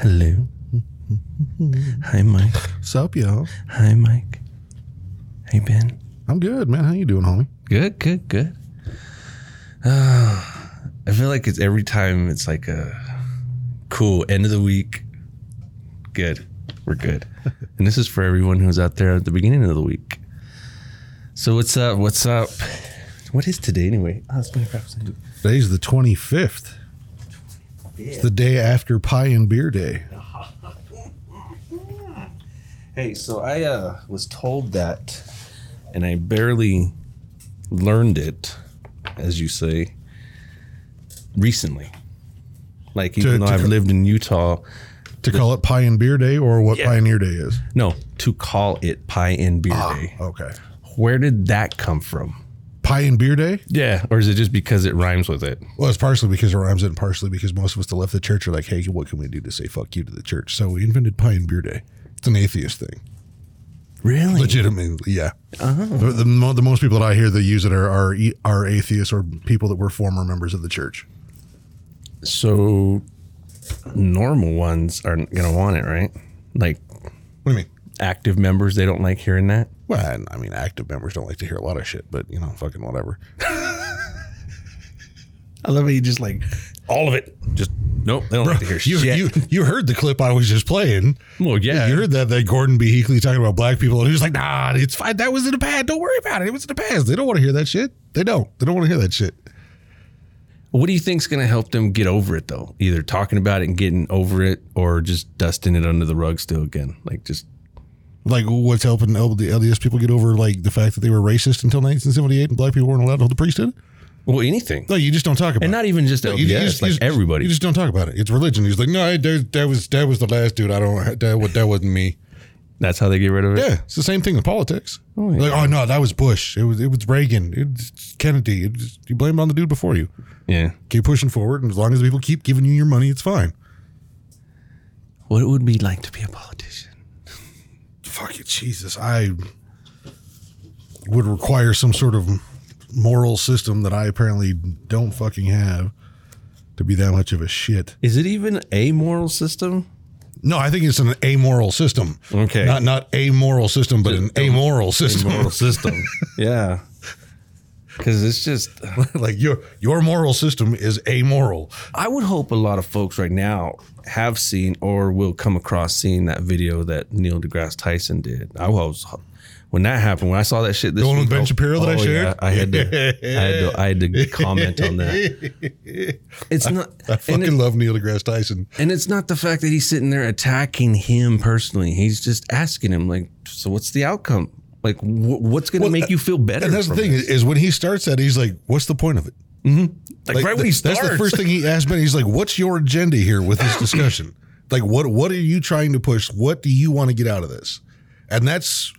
Hello. Hi, Mike. What's up, y'all? Hi, Mike. Hey, Ben. I'm good, man. How you doing, homie? Good, good, good. I feel like it's every time it's like a cool end of the week. Good. We're good. And this is for everyone who's out there at the beginning of the week. So what's up? What's up? What is today anyway? Oh, it's 25%. Today's the 25th. It's the day after Pie and Beer Day. Hey, so I was told that, and I barely learned it, as you say, recently. Like, even though I've lived in Utah. To call it Pie and Beer Day or what Pioneer Day is? No, to call it Pie and Beer Day. Okay. Where did that come from? Pie and Beer Day? Yeah. Or is it just because it rhymes with it? Well, it's partially because it rhymes and partially because most of us that left the church are like, hey, what can we do to say fuck you to the church? So we invented Pie and Beer Day. It's an atheist thing. Really? Legitimately, yeah. Oh. The most people that I hear that use it are atheists or people that were former members of the church. So normal ones aren't going to want it, right? Like, what do you mean? Active members, they don't like hearing that? Well, I mean, active members don't like to hear a lot of shit, but, you know, fucking whatever. I love how you just like all of it. Just nope. They don't like to hear shit. You heard the clip I was just playing. Well, yeah, you heard that Gordon B. Heakley talking about black people, and he was like, "Nah, it's fine. That was in the past. Don't worry about it. It was in the past. They don't want to hear that shit. They don't want to hear that shit." What do you think's going to help them get over it, though? Either talking about it and getting over it, or just dusting it under the rug still again, like just. Like what's helping the LDS people get over, like the fact that they were racist until 1978 and black people weren't allowed to hold the priesthood? Well, anything. No, you just don't talk about it. And not even just LDS, like everybody. You just don't talk about it. It's religion. He's like, no, that was the last dude. That wasn't me. That's how they get rid of it? Yeah. It's the same thing with politics. Oh, yeah. Like, oh, no, that was Bush. It was Reagan. It was Kennedy. You blame it on the dude before you. Yeah. Keep pushing forward, and as long as people keep giving you your money, it's fine. What it would be like to be a politician? Fuck it, Jesus. I would require some sort of moral system that I apparently don't fucking have to be that much of a shit. Is it even a moral system? No, I think it's an amoral system. Okay. Not a moral system, but an amoral system. Amoral system. Yeah. Because it's just like your moral system is amoral. I would hope a lot of folks right now have seen or will come across seeing that video that Neil deGrasse Tyson did. I was, when that happened, when I saw that shit this week. The one with Ben Shapiro that I shared? Yeah, I had to comment on that. It's not. I fucking love Neil deGrasse Tyson. And it's not the fact that he's sitting there attacking him personally. He's just asking him, like, so what's the outcome? Like, what's going to make you feel better? And that's the thing is when he starts that, he's like, what's the point of it? Mm-hmm. Like right when he starts. That's the first thing he asked Ben. He's like, what's your agenda here with this discussion? Like, what are you trying to push? What do you want to get out of this? And that's,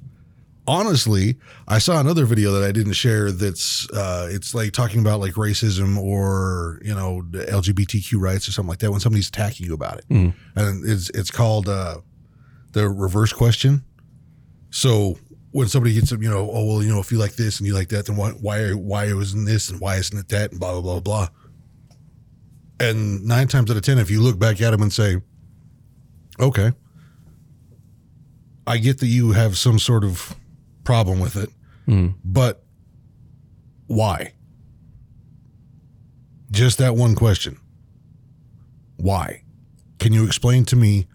honestly, I saw another video that I didn't share that's, it's like talking about like racism or, you know, LGBTQ rights or something like that when somebody's attacking you about it. Mm. And it's called the reverse question. So when somebody gets up, you know, oh, well, you know, if you like this and you like that, then why isn't this and why isn't it that and blah, blah, blah, blah. And 9 times out of 10, if you look back at them and say, okay, I get that you have some sort of problem with it, but why? Just that one question. Why? Can you explain to me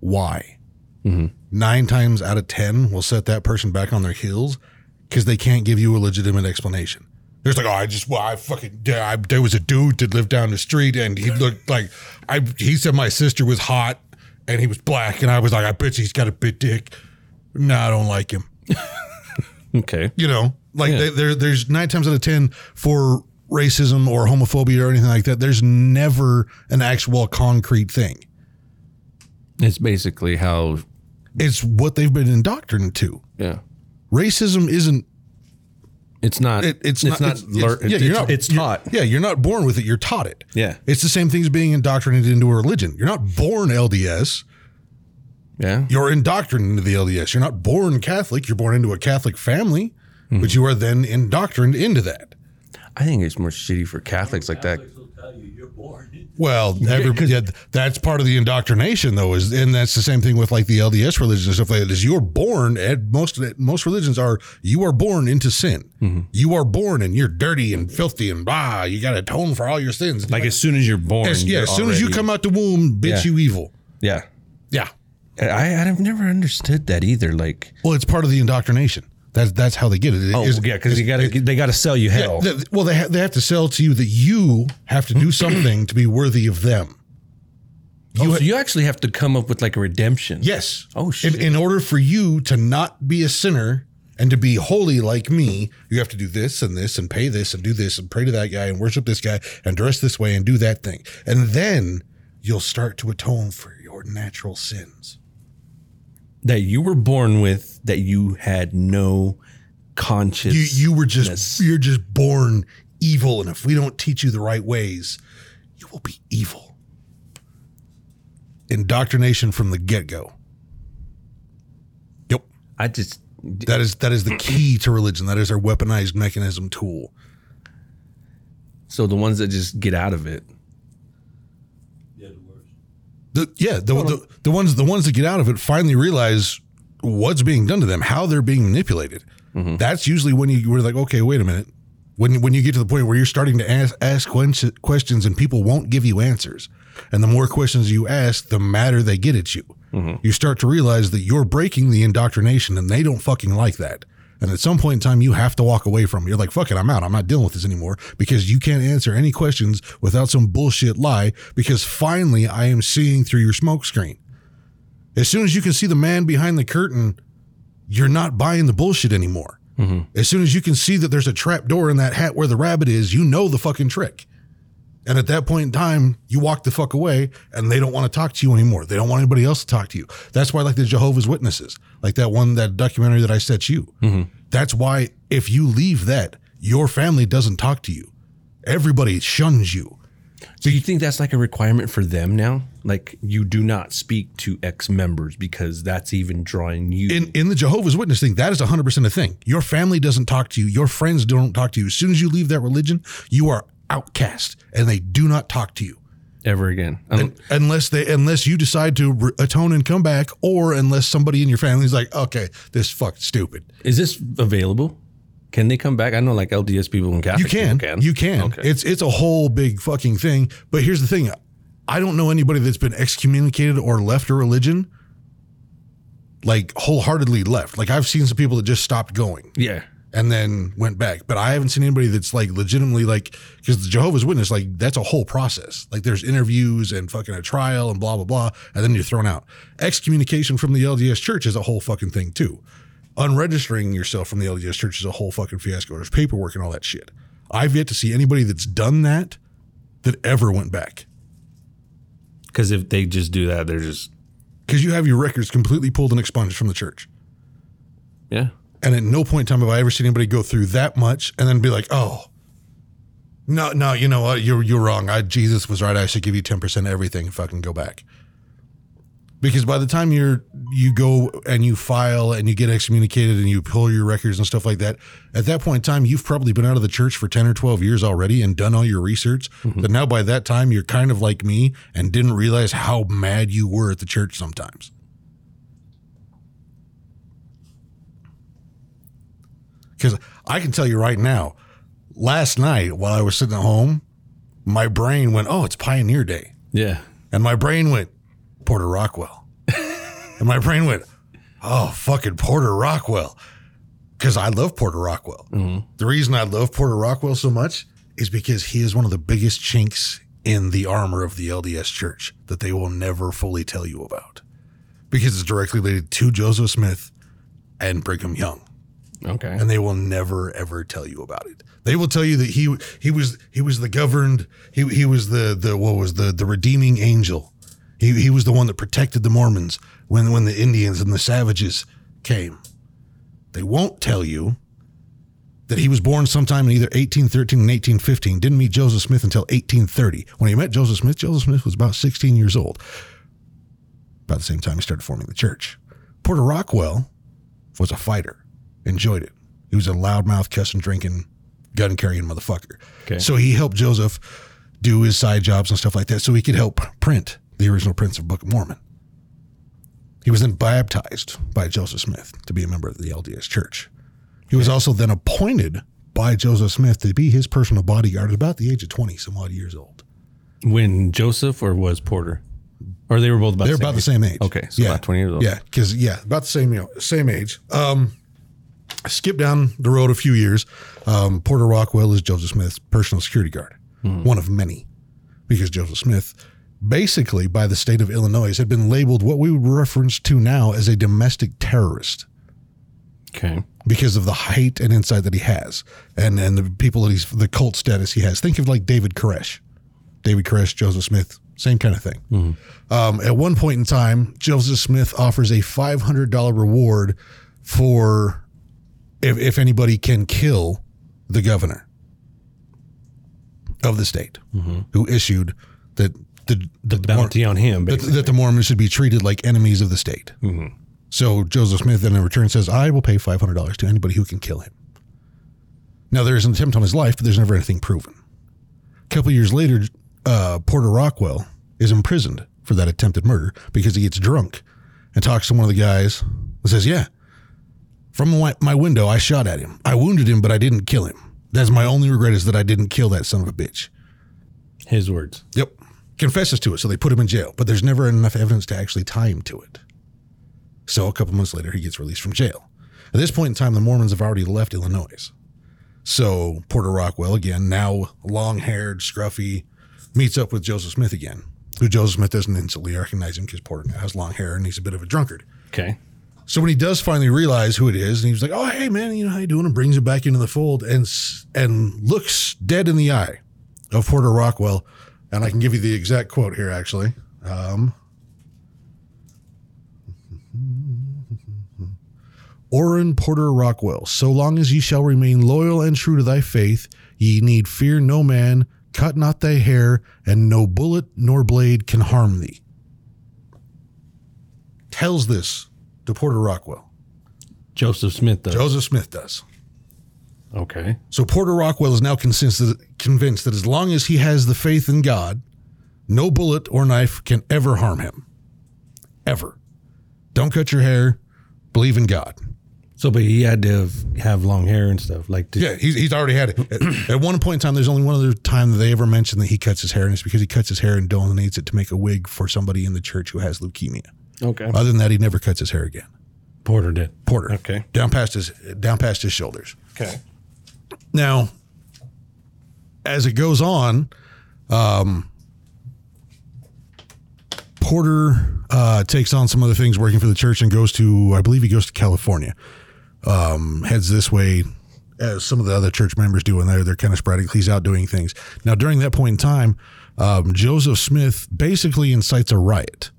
why? Mm-hmm. 9 times out of 10 will set that person back on their heels because they can't give you a legitimate explanation. They're just like, oh, there was a dude that lived down the street and he looked like, he said my sister was hot and he was black and I was like, I bet he's got a big dick. No, I don't like him. Okay. You know, like there's 9 times out of 10 for racism or homophobia or anything like that. There's never an actual concrete thing. It's basically how... It's what they've been indoctrinated to. Yeah. Racism isn't... It's not taught. Yeah, you're not born with it. You're taught it. Yeah. It's the same thing as being indoctrinated into a religion. You're not born LDS. Yeah. You're indoctrinated into the LDS. You're not born Catholic. You're born into a Catholic family, but you are then indoctrinated into that. I think it's more shitty for Catholics like that. tell you you're born. Well, that's part of the indoctrination, though, and that's the same thing with like the LDS religion and stuff like that. Is you're born at most religions are you are born into sin. Mm-hmm. You are born and you're dirty and filthy and blah. You got to atone for all your sins. Like as soon as you're born, as soon as you come out the womb, bitch, you evil. Yeah, yeah. I've never understood that either. Like, well, it's part of the indoctrination. That's how they get it. Because they got to sell you hell. They have to sell to you that you have to do something to be worthy of them. So you actually have to come up with like a redemption. Yes. Oh shit! In order for you to not be a sinner and to be holy like me, you have to do this and this and pay this and do this and pray to that guy and worship this guy and dress this way and do that thing, and then you'll start to atone for your natural sins. That you were born with, that you had no conscience. You're just born evil, and if we don't teach you the right ways, you will be evil. Indoctrination from the get-go. Yep. That is the key to religion. That is our weaponized mechanism tool. So the ones that just get out of it. The ones that get out of it finally realize what's being done to them, how they're being manipulated. Mm-hmm. That's usually when we're like, okay, wait a minute. When you get to the point where you're starting to ask questions and people won't give you answers, and the more questions you ask, the madder they get at you. Mm-hmm. You start to realize that you're breaking the indoctrination, and they don't fucking like that. And at some point in time, you have to walk away from it. You're like, fuck it, I'm out. I'm not dealing with this anymore, because you can't answer any questions without some bullshit lie, because finally I am seeing through your smoke screen. As soon as you can see the man behind the curtain, you're not buying the bullshit anymore. Mm-hmm. As soon as you can see that there's a trap door in that hat where the rabbit is, you know the fucking trick. And at that point in time, you walk the fuck away, and they don't want to talk to you anymore. They don't want anybody else to talk to you. That's why, like the Jehovah's Witnesses, like that documentary that I sent you. Mm-hmm. That's why if you leave that, your family doesn't talk to you. Everybody shuns you. So you think that's like a requirement for them now? Like, you do not speak to ex-members because that's even drawing you. In the Jehovah's Witness thing, that is 100% a thing. Your family doesn't talk to you. Your friends don't talk to you. As soon as you leave that religion, you are outcast, and they do not talk to you ever again, unless you decide to atone and come back, or unless somebody in your family is like, okay, this fucked stupid. Is this available? Can they come back? I know, like LDS people and Catholic people can. You can. Okay. It's a whole big fucking thing. But here's the thing: I don't know anybody that's been excommunicated or left a religion, like wholeheartedly left. Like, I've seen some people that just stopped going. Yeah. And then went back. But I haven't seen anybody that's like legitimately, like, because the Jehovah's Witness, like, that's a whole process. Like, there's interviews and fucking a trial and blah, blah, blah. And then you're thrown out. Excommunication from the LDS Church is a whole fucking thing too. Unregistering yourself from the LDS Church is a whole fucking fiasco. There's paperwork and all that shit. I've yet to see anybody that's done that ever went back. Because if they just do that, they're just. Because you have your records completely pulled and expunged from the church. Yeah. And at no point in time have I ever seen anybody go through that much and then be like, oh, no, you know what? You're wrong. Jesus was right. I should give you 10% of everything if I can go back. Because by the time you go and you file and you get excommunicated and you pull your records and stuff like that, at that point in time, you've probably been out of the church for 10 or 12 years already and done all your research. Mm-hmm. But now by that time, you're kind of like me and didn't realize how mad you were at the church sometimes. Because I can tell you right now, last night while I was sitting at home, my brain went, oh, it's Pioneer Day. Yeah. And my brain went, Porter Rockwell. And my brain went, oh, fucking Porter Rockwell. Because I love Porter Rockwell. Mm-hmm. The reason I love Porter Rockwell so much is because he is one of the biggest chinks in the armor of the LDS Church that they will never fully tell you about. Because it's directly related to Joseph Smith and Brigham Young. Okay. And they will never, ever tell you about it. They will tell you that he was the governed, he was the redeeming angel. He was the one that protected the Mormons when the Indians and the savages came. They won't tell you that he was born sometime in either 1813 and 1815. Didn't meet Joseph Smith until 1830. When he met Joseph Smith was about 16 years old. About the same time he started forming the church. Porter Rockwell was a fighter. Enjoyed it. He was a loudmouth, cussing, drinking, gun carrying motherfucker. Okay. So he helped Joseph do his side jobs and stuff like that so he could help print the original prints of Book of Mormon. He was then baptized by Joseph Smith to be a member of the LDS Church. He was also then appointed by Joseph Smith to be his personal bodyguard at about the age of 20 some odd years old. When Joseph or was Porter? Or they were both about the same age? They're about the same age. Okay, so about 20 years old. Yeah, because, about the same age. Skip down the road a few years. Porter Rockwell is Joseph Smith's personal security guard, one of many, because Joseph Smith basically by the state of Illinois had been labeled what we would reference to now as a domestic terrorist. Okay. Because of the height and insight that he has and the people that the cult status he has. Think of like David Koresh. David Koresh, Joseph Smith, same kind of thing. Mm-hmm. At one point in time, Joseph Smith offers a $500 reward for if anybody can kill the governor of the state who issued that the bounty on him, that the Mormons should be treated like enemies of the state. Mm-hmm. So Joseph Smith then in return says, I will pay $500 to anybody who can kill him. Now, there is an attempt on his life, but there's never anything proven. A couple of years later, Porter Rockwell is imprisoned for that attempted murder because he gets drunk and talks to one of the guys and says, from my window, I shot at him. I wounded him, but I didn't kill him. That's my only regret, is that I didn't kill that son of a bitch. His words. Yep. Confesses to it, so they put him in jail, but there's never enough evidence to actually tie him to it. So a couple months later, he gets released from jail. At this point in time, the Mormons have already left Illinois. So Porter Rockwell, again, now long-haired, scruffy, meets up with Joseph Smith again, who Joseph Smith doesn't instantly recognize him because Porter now has long hair and he's a bit of a drunkard. Okay. So when he does finally realize who it is, and he's like, oh, hey, man, how you doing? And brings him back into the fold and looks dead in the eye of Porter Rockwell. And I can give you the exact quote here, actually. Orrin Porter Rockwell, so long as ye shall remain loyal and true to thy faith, ye need fear no man, cut not thy hair, and no bullet nor blade can harm thee. Tells this to Porter Rockwell. Joseph Smith does. Joseph Smith does. Okay. So Porter Rockwell is now convinced that as long as he has the faith in God, no bullet or knife can ever harm him. Ever. Don't cut your hair. Believe in God. So, but he had to have long hair and stuff. He's already had it. At one point in time, there's only one other time that they ever mentioned that he cuts his hair, and it's because he cuts his hair and donates it to make a wig for somebody in the church who has leukemia. Okay. Other than that, he never cuts his hair again. Porter did. Porter. Okay. Down past his shoulders. Okay. Now, as it goes on, Porter takes on some other things working for the church and goes to California. Heads this way, as some of the other church members do, and they're kind of sporadic. He's out doing things. Now, during that point in time, Joseph Smith basically incites a riot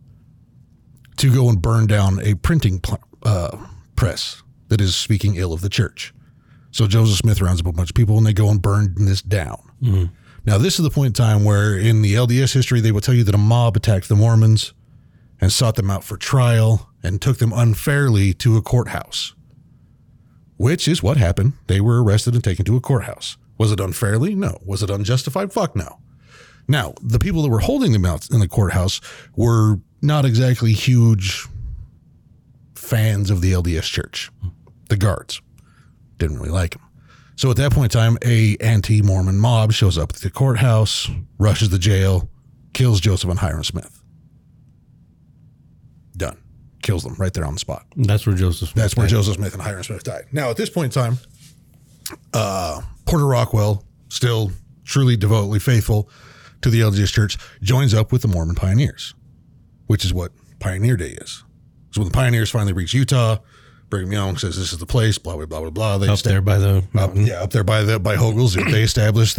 to go and burn down a printing press that is speaking ill of the church. So Joseph Smith rounds up a bunch of people, and they go and burn this down. Mm-hmm. Now, this is the point in time where in the LDS history, they will tell you that a mob attacked the Mormons and sought them out for trial and took them unfairly to a courthouse, which is what happened. They were arrested and taken to a courthouse. Was it unfairly? No. Was it unjustified? Fuck no. Now, the people that were holding them out in the courthouse were not exactly huge fans of the LDS Church. The guards didn't really like them. So at that point in time, a anti-Mormon mob shows up at the courthouse, rushes the jail, kills Joseph and Hiram Smith. Done. Kills them right there on the spot. That's where Joseph Smith and Hiram Smith died. Now, at this point in time, Porter Rockwell, still truly devotedly faithful to the LDS Church, joins up with the Mormon pioneers, which is what Pioneer Day is. So when the pioneers finally reach Utah, Brigham Young says, this is the place, blah, blah, blah, blah, blah. They up there by Hogle Zoo. They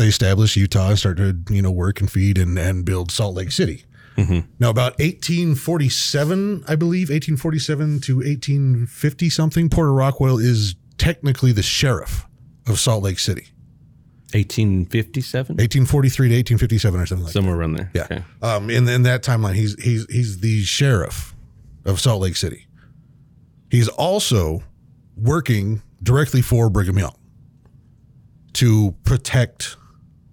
establish Utah and start to, work and feed and build Salt Lake City. Mm-hmm. Now, about 1847, I believe, 1847 to 1850-something, Porter Rockwell is technically the sheriff of Salt Lake City. 1857? 1843 to 1857 or something like that. Somewhere around there. Yeah. Okay. In that timeline, he's the sheriff of Salt Lake City. He's also working directly for Brigham Young to protect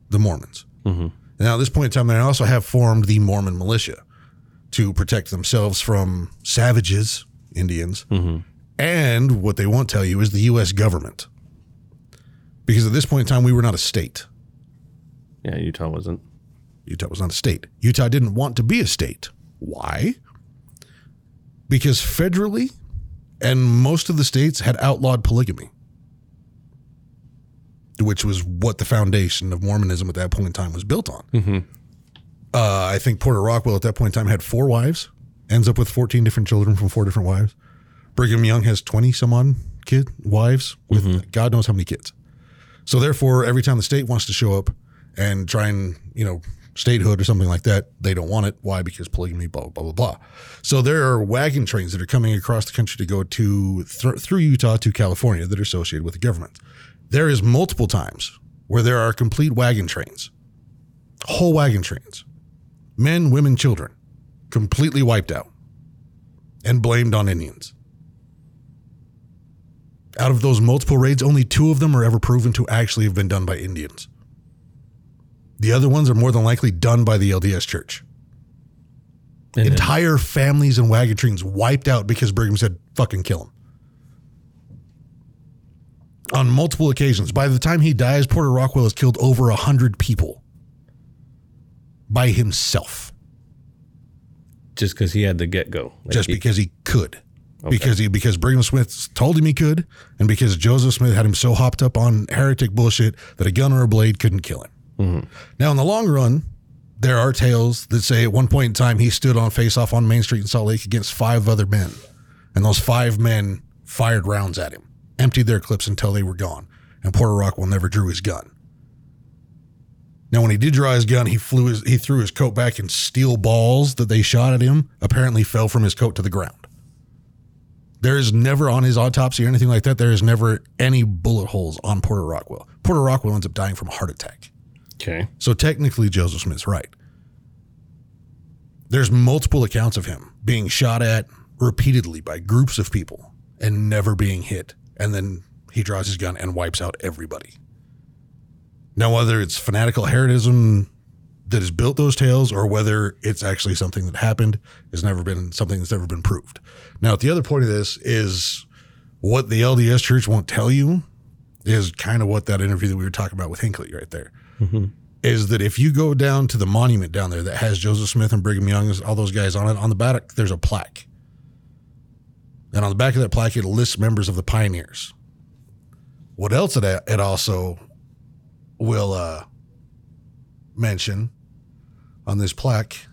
the Mormons. Mm-hmm. Now, at this point in time, they also have formed the Mormon militia to protect themselves from savages, Indians, and what they won't tell you is the U.S. government. Because at this point in time, we were not a state. Yeah, Utah wasn't. Utah was not a state. Utah didn't want to be a state. Why? Because federally, and most of the states had outlawed polygamy, which was what the foundation of Mormonism at that point in time was built on. I think Porter Rockwell at that point in time had 4 wives, ends up with 14 different children from 4 different wives. Brigham Young has 20 some odd wives with God knows how many kids. So therefore, every time the state wants to show up and try and, you know, statehood or something like that, they don't want it. Why? Because polygamy, blah, blah, blah, blah. So there are wagon trains that are coming across the country to go to through Utah to California that are associated with the government. There is multiple times where there are complete wagon trains, whole wagon trains, men, women, children, completely wiped out and blamed on Indians. Out of those multiple raids, only 2 of them are ever proven to actually have been done by Indians. The other ones are more than likely done by the LDS Church. And entire families and wagon trains wiped out because Brigham said, fucking kill them. On multiple occasions. By the time he dies, Porter Rockwell has killed over 100 people by himself. Just because he had the get-go. Like just because he could. Okay. Because Brigham Smith told him he could, and because Joseph Smith had him so hopped up on heretic bullshit that a gun or a blade couldn't kill him. Now, in the long run, there are tales that say at one point in time he stood on face-off on Main Street in Salt Lake against 5 other men, and those 5 men fired rounds at him, emptied their clips until they were gone, and Porter Rockwell never drew his gun. Now, when he did draw his gun, he threw his coat back, and steel balls that they shot at him apparently fell from his coat to the ground. There is never on his autopsy or anything like that, there is never any bullet holes on Porter Rockwell. Porter Rockwell ends up dying from a heart attack. Okay. So technically, Joseph Smith's right. There's multiple accounts of him being shot at repeatedly by groups of people and never being hit. And then he draws his gun and wipes out everybody. Now, whether it's fanatical heretism that has built those tales or whether it's actually something that happened has never been something that's ever been proved. Now, the other point of this is what the LDS Church won't tell you is kind of what that interview that we were talking about with Heakley right there. Is that if you go down to the monument down there that has Joseph Smith and Brigham Young, all those guys on it, on the back, there's a plaque. And on the back of that plaque, it lists members of the pioneers. What else it also will mention on this plaque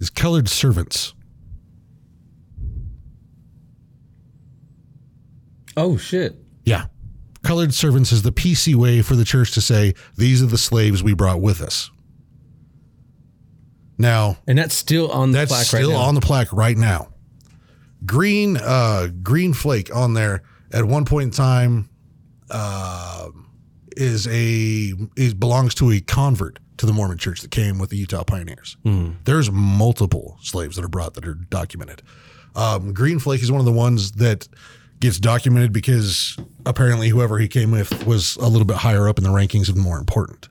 is colored servants. Oh, shit. Yeah. Colored servants is the PC way for the church to say, these are the slaves we brought with us. Now, and that's still on the plaque right now. Still on the plaque right now. Green Flake on there at one point in time belongs to a convert to the Mormon Church that came with the Utah pioneers. There's multiple slaves that are brought that are documented. Green Flake is one of the ones that gets documented because apparently whoever he came with was a little bit higher up in the rankings and more important.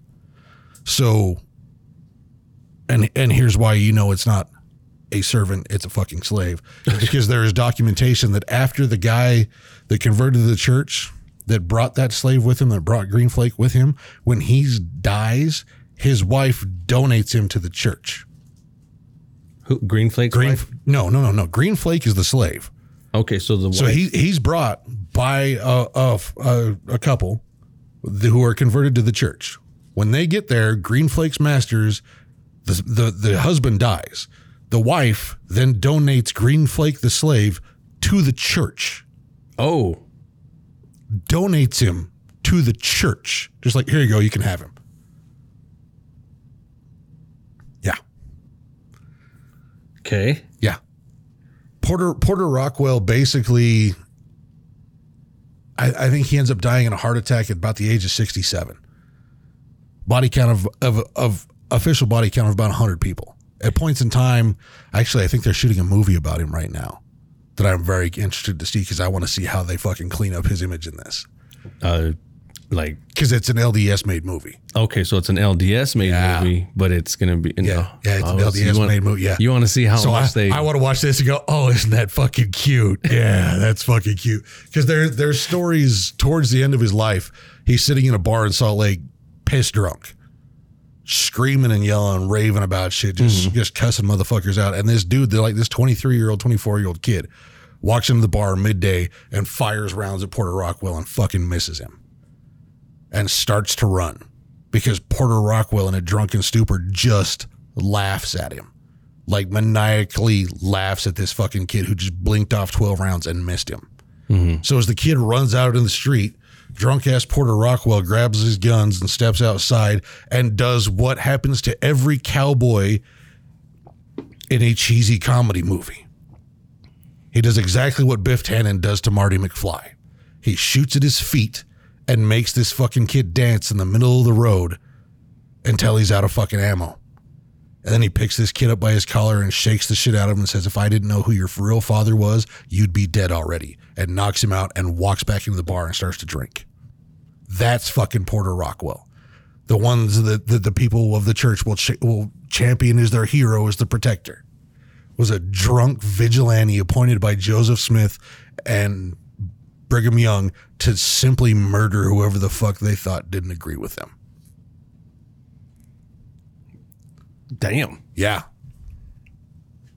So, and here's why you know it's not a servant, it's a fucking slave. Because there is documentation that after the guy that converted to the church, that brought that slave with him, that brought Green Flake with him, when he dies, his wife donates him to the church. Who, Green Flake's wife? No. Green Flake is the slave. Okay, so the wife. So he's brought by a couple who are converted to the church. When they get there, Green Flake's masters, the husband dies. The wife then donates Green Flake, the slave, to the church. Oh. Donates him to the church. Just like, here you go, you can have him. Yeah. Okay. Yeah. Porter Rockwell basically, I think he ends up dying in a heart attack at about the age of 67. Body count of official body count of about 100 people. At points in time, actually, I think they're shooting a movie about him right now that I'm very interested to see because I want to see how they fucking clean up his image in this. like... Because it's an LDS-made movie. Okay, so it's an LDS-made movie, but it's going to be... Yeah, it's an LDS-made movie, yeah. You want to see how much they... I want to watch this and go, oh, isn't that fucking cute? Yeah, that's fucking cute. Because there's stories towards the end of his life. He's sitting in a bar in Salt Lake, piss drunk, screaming and yelling, raving about shit, just cussing motherfuckers out. And this dude, they're like this 23-year-old, 24-year-old kid, walks into the bar midday and fires rounds at Porter Rockwell and fucking misses him and starts to run because Porter Rockwell in a drunken stupor just laughs at him, like maniacally laughs at this fucking kid who just blinked off 12 rounds and missed him. Mm-hmm. So as the kid runs out in the street, drunk-ass Porter Rockwell grabs his guns and steps outside and does what happens to every cowboy in a cheesy comedy movie. He does exactly what Biff Tannen does to Marty McFly. He shoots at his feet and makes this fucking kid dance in the middle of the road until he's out of fucking ammo. And then he picks this kid up by his collar and shakes the shit out of him and says, if I didn't know who your real father was, you'd be dead already. And knocks him out and walks back into the bar and starts to drink. That's fucking Porter Rockwell. The ones that the people of the church will champion as their hero, as the protector. Was a drunk vigilante appointed by Joseph Smith and Brigham Young to simply murder whoever the fuck they thought didn't agree with them. Damn. Yeah.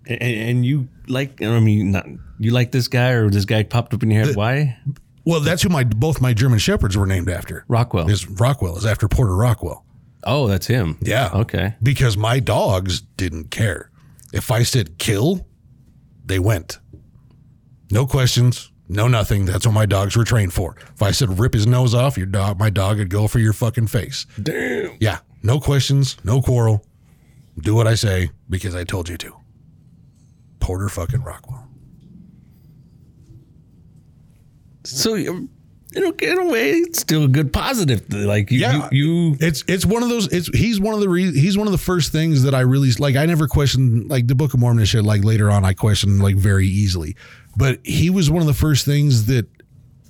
And you like, I mean, not you like this guy, or this guy popped up in your head? Why? Well, that's who both my German Shepherds were named after. Rockwell. Rockwell is after Porter Rockwell. Oh, that's him. Yeah. Okay. Because my dogs didn't care. If I said kill, they went. No questions, no nothing. That's what my dogs were trained for. If I said rip his nose off, my dog would go for your fucking face. Damn. Yeah. No questions, no quarrel. Do what I say because I told you to. Porter fucking Rockwell. So, in a way, it's still a good positive. Like it's one of those. He's one of the first things that I really like. I never questioned like the Book of Mormon and shit. Like later on, I questioned like very easily. But he was one of the first things that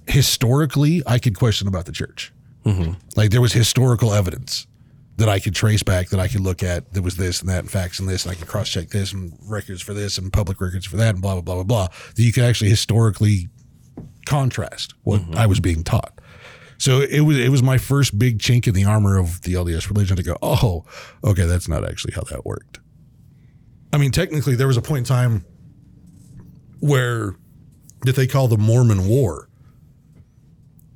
historically I could question about the church. Mm-hmm. Like there was historical evidence that I could trace back, that I could look at. There was this and that, and facts and this, and I could cross check this and records for this and public records for that and blah blah blah blah blah. That you could actually historically contrast what I was being taught. So it was my first big chink in the armor of the LDS religion to go, oh, okay, that's not actually how that worked. I mean, technically there was a point in time where that they call the Mormon War,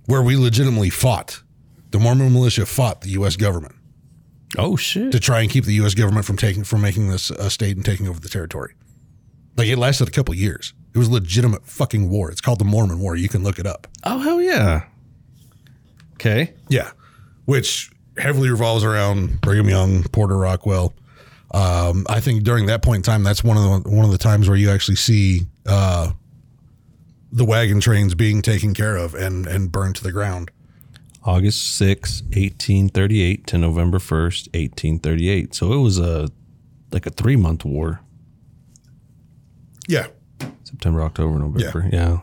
where we legitimately fought. The Mormon militia fought the U.S. government. Oh shit! To try and keep the U.S. government from making this a state and taking over the territory. Like it lasted a couple years. It was a legitimate fucking war. It's called the Mormon War. You can look it up. Oh, hell yeah. Okay. Yeah. Which heavily revolves around Brigham Young, Porter Rockwell. I think during that point in time, that's one of the times where you actually see the wagon trains being taken care of and burned to the ground. August 6, 1838 to November 1st, 1838. So it was a 3-month war. Yeah. September, October, November. Yeah.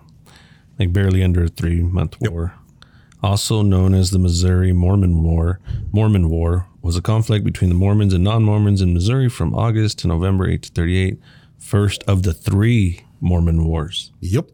Like barely under a 3-month war. Yep. Also known as the Missouri Mormon War. Mormon War was a conflict between the Mormons and non-Mormons in Missouri from August to November 1838. First of the 3 Mormon Wars. Yep.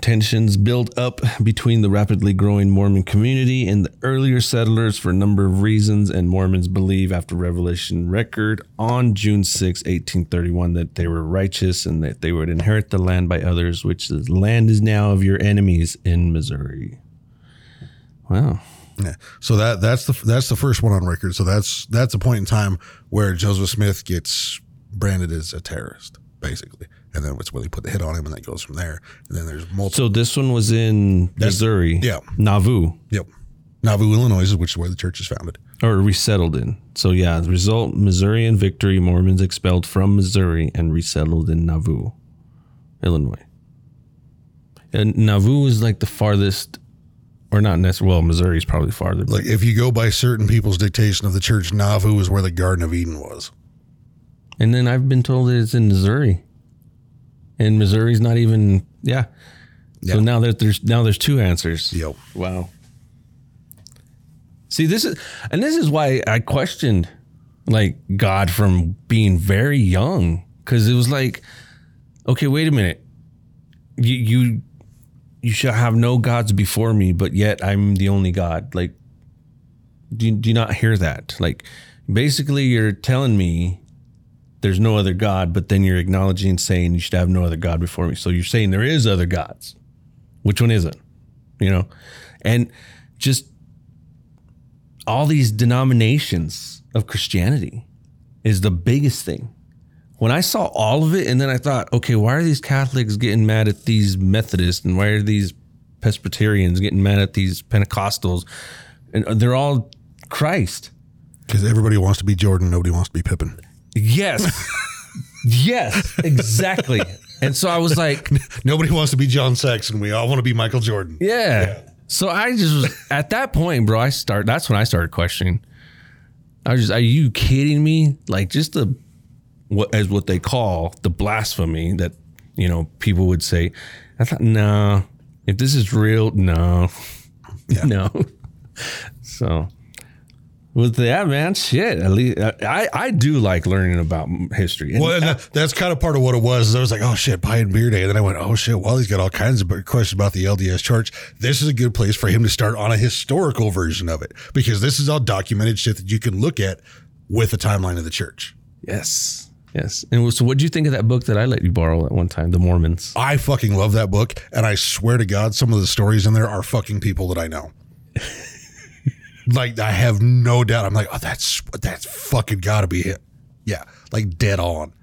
Tensions built up between the rapidly growing Mormon community and the earlier settlers for a number of reasons, and Mormons believe after Revelation record on June 6, 1831, that they were righteous and that they would inherit the land by others, which the land is now of your enemies in Missouri. Wow. Yeah. So that's the first one on record. So that's a point in time where Joseph Smith gets branded as a terrorist, basically. And then it's where they put the hit on him, and that goes from there. And then there's multiple. So this one was in Missouri. Yeah. Nauvoo. Yep. Nauvoo, Illinois, which is where the church is founded. Or resettled in. So yeah, the result, Missourian victory, Mormons expelled from Missouri and resettled in Nauvoo, Illinois. And Nauvoo is like the farthest, or not necessarily, well, Missouri's probably farther. Like if you go by certain people's dictation of the church, Nauvoo is where the Garden of Eden was. And then I've been told that it's in Missouri. And Missouri's not even, yeah. Yeah. So now that there's two answers. Yep. Wow. See, this is why I questioned like God from being very young, because it was like, okay, wait a minute, you shall have no gods before me, but yet I'm the only God. Like, do you not hear that? Like, basically, you're telling me there's no other God, but then you're acknowledging saying you should have no other God before me. So you're saying there is other gods. Which one is it? You know, and just all these denominations of Christianity is the biggest thing. When I saw all of it, and then I thought, okay, why are these Catholics getting mad at these Methodists, and why are these Presbyterians getting mad at these Pentecostals? And they're all Christ. Because everybody wants to be Jordan, nobody wants to be Pippin. Yes. Yes, exactly. And so I was like... Nobody wants to be John Saxon. We all want to be Michael Jordan. Yeah. So I just was... At that point, bro, that's when I started questioning. I was just, are you kidding me? Like, just what they call the blasphemy that, you know, people would say. I thought, no, if this is real, no. Yeah. No. So... With that, man, shit. At least I do like learning about history. And well, that's kind of part of what it was. I was like, oh shit, pie and beer day. And then I went, oh shit, Wally's got all kinds of questions about the LDS Church. This is a good place for him to start on a historical version of it, because this is all documented shit that you can look at with a timeline of the church. Yes. Yes. And so what do you think of that book that I let you borrow at one time, The Mormons? I fucking love that book. And I swear to God, some of the stories in there are fucking people that I know. Like, I have no doubt. I'm like, oh, that's fucking gotta be it. Yeah, like dead on.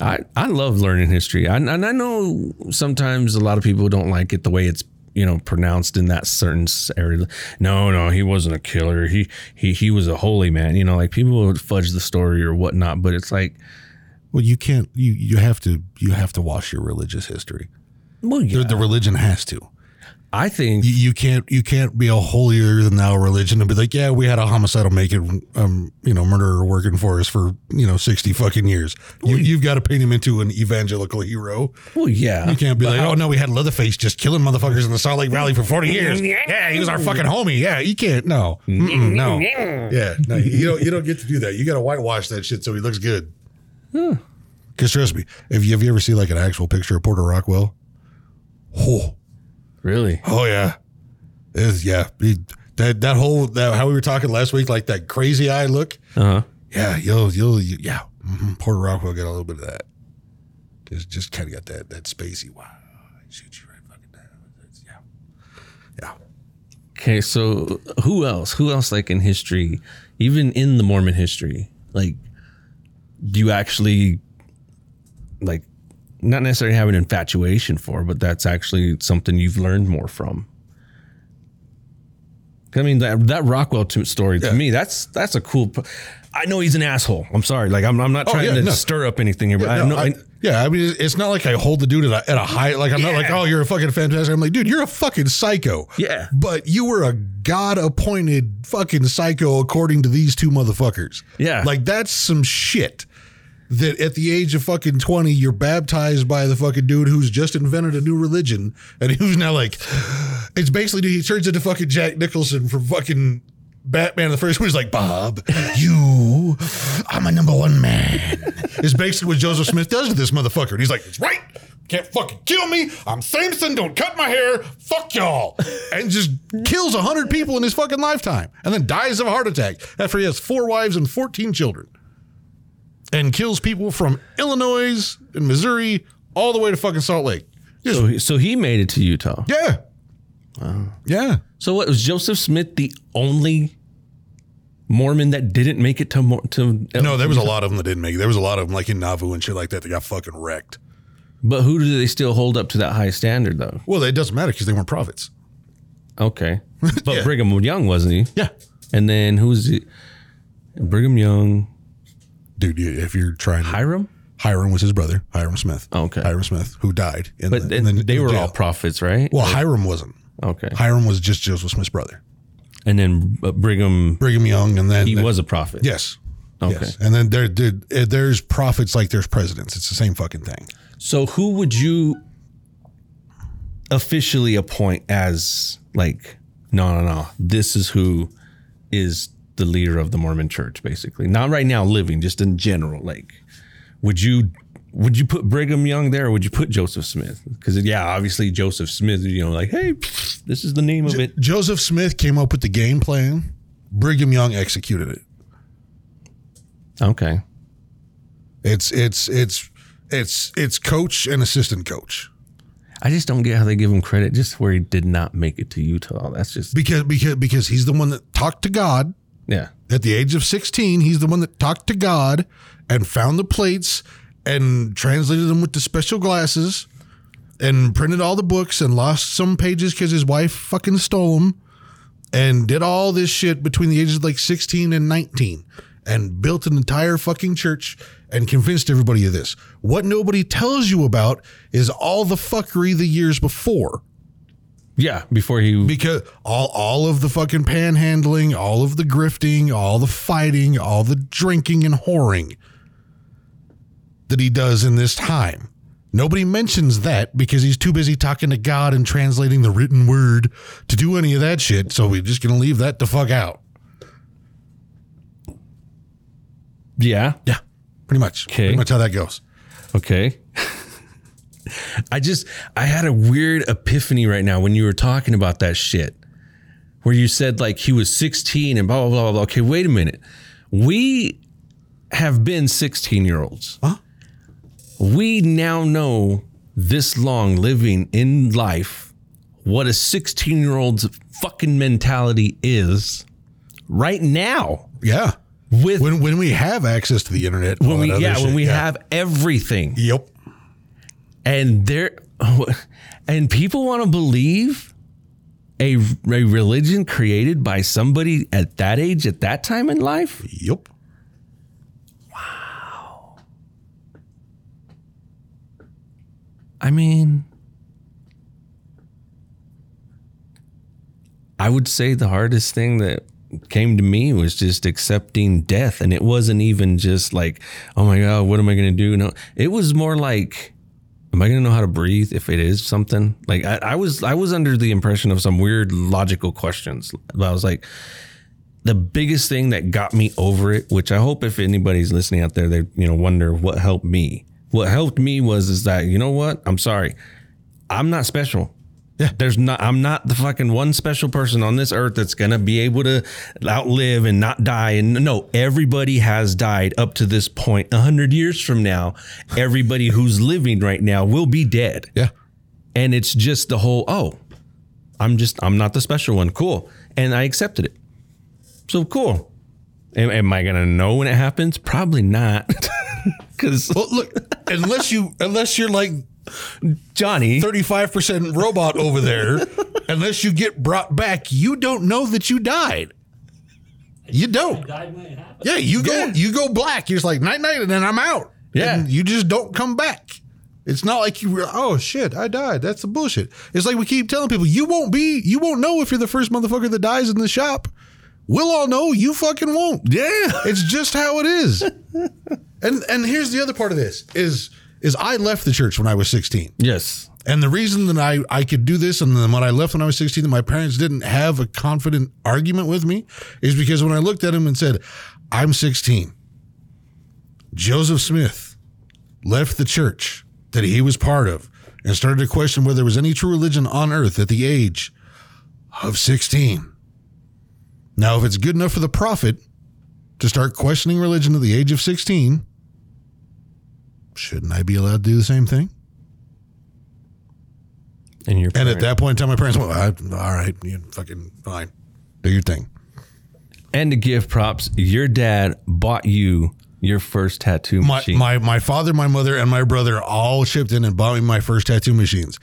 I love learning history. I know sometimes a lot of people don't like it the way it's, you know, pronounced in that certain area. No, he wasn't a killer. He was a holy man. You know, like people would fudge the story or whatnot. But it's like, well, you can't. You have to wash your religious history. Well, yeah. The religion has to. I think you can't be a holier than thou religion and be like, yeah, we had a homicidal murderer working for us for 60 fucking years. You've got to paint him into an evangelical hero. Well, yeah, you can't be like, oh no, we had Leatherface just killing motherfuckers in the Salt Lake Valley for 40 years. Yeah, he was our fucking homie. Yeah, you can't. No, no. Yeah, no, you don't get to do that. You got to whitewash that shit so he looks good. Because trust me, have you ever seen like an actual picture of Porter Rockwell? Oh. Really? Oh yeah, yeah. That how we were talking last week, like that crazy eye look. Uh huh. Yeah, yeah. Mm-hmm. Porter Rockwell got a little bit of that. Just kind of got that spacey. Wow, I shoot you right fucking down. Yeah. Okay, so who else like in history, even in the Mormon history, like, do you actually like? Not necessarily have an infatuation for, but that's actually something you've learned more from. I mean, that Rockwell story to me, that's a cool. I know he's an asshole. I'm sorry. Like I'm not trying to stir up anything here, but I mean, it's not like I hold the dude at a high, like I'm not like, oh, you're a fucking fantastic. I'm like, dude, you're a fucking psycho. Yeah. But you were a God appointed fucking psycho according to these two motherfuckers. Yeah. Like that's some shit. That at the age of fucking 20, you're baptized by the fucking dude who's just invented a new religion and who's now like, it's basically, dude, he turns into fucking Jack Nicholson from fucking Batman. The first one is like, Bob, I'm a number one man. It's basically what Joseph Smith does to this motherfucker. And he's like, it's right. Can't fucking kill me. I'm Samson. Don't cut my hair. Fuck y'all. And just kills 100 people in his fucking lifetime and then dies of a heart attack after he has 4 wives and 14 children. And kills people from Illinois and Missouri all the way to fucking Salt Lake. So he made it to Utah. Yeah. Wow. Yeah. So what, was Joseph Smith the only Mormon that didn't make it to Illinois? No, there was a lot of them that didn't make it. There was a lot of them like in Nauvoo and shit like that that got fucking wrecked. But who do they still hold up to that high standard though? Well, it doesn't matter because they weren't prophets. Okay. But yeah. Brigham Young, wasn't he? Yeah. And then who was he? Brigham Young... Dude, if you're trying to... Hiram? Hiram was his brother, Hiram Smith. Oh, okay. Hiram Smith, who died. But they were all prophets, right? Well, Hiram wasn't. Okay. Hiram was just Joseph Smith's brother. And then Brigham Young, and then... He was a prophet. Yes. Okay. Yes. And then there's prophets like there's presidents. It's the same fucking thing. So who would you... officially appoint as like, no, this is who is the leader of the Mormon church, basically. Not right now living, just in general. Like, would you put Brigham Young there, or would you put Joseph Smith? Because, yeah, obviously Joseph Smith, you know, like, hey, this is the name of it. Joseph Smith came up with the game plan. Brigham Young executed it. Okay. It's coach and assistant coach. I just don't get how they give him credit just where he did not make it to Utah. That's just because he's the one that talked to God. Yeah. At the age of 16, he's the one that talked to God and found the plates and translated them with the special glasses and printed all the books and lost some pages because his wife fucking stole them and did all this shit between the ages of like 16 and 19 and built an entire fucking church and convinced everybody of this. What nobody tells you about is all the fuckery the years before. Yeah, before he... Because all of the fucking panhandling, all of the grifting, all the fighting, all the drinking and whoring that he does in this time. Nobody mentions that because he's too busy talking to God and translating the written word to do any of that shit, so we're just going to leave that the fuck out. Yeah? Yeah, pretty much. Okay. Pretty much how that goes. Okay. I had a weird epiphany right now when you were talking about that shit where you said like he was 16 and blah, blah, blah, blah, blah. Okay, wait a minute. We have been 16-year-olds. Huh? We now know this long living in life what a 16-year-old's fucking mentality is right now. Yeah. When we have access to the internet. When we have everything. Yep. And people want to believe a religion created by somebody at that age, at that time in life? Yep. Wow. I mean, I would say the hardest thing that came to me was just accepting death. And it wasn't even just like, oh my God, what am I going to do? No, it was more like, am I going to know how to breathe if it is something? Like I was under the impression of some weird logical questions. But I was like, the biggest thing that got me over it, which I hope if anybody's listening out there, they wonder what helped me. What helped me is that, you know what? I'm sorry. I'm not special. Yeah. I'm not the fucking one special person on this earth that's going to be able to outlive and not die. And no, everybody has died up to this point. 100 years from now, everybody who's living right now will be dead. Yeah. And it's just the whole, I'm not the special one. Cool. And I accepted it. So cool. Am I going to know when it happens? Probably not. Cause well, look, unless you're like, Johnny, 35% robot over there. Unless you get brought back, you don't know that you died. You don't. Yeah, you go black. You're just like night night, and then I'm out. Yeah, and you just don't come back. It's not like you. Oh shit, I died. That's the bullshit. It's like we keep telling people you won't know if you're the first motherfucker that dies in the shop. We'll all know you fucking won't. Yeah, it's just how it is. And here's the other part of this is I left the church when I was 16. Yes. And the reason that I could do this and then when I left when I was 16 and my parents didn't have a confident argument with me is because when I looked at them and said, I'm 16. Joseph Smith left the church that he was part of and started to question whether there was any true religion on earth at the age of 16. Now, if it's good enough for the prophet to start questioning religion at the age of 16... shouldn't I be allowed to do the same thing? And at that point in time, my parents went, all right, you fucking fine. Do your thing. And to give props, your dad bought you your first tattoo machine. My father, my mother, and my brother all shipped in and bought me my first tattoo machines.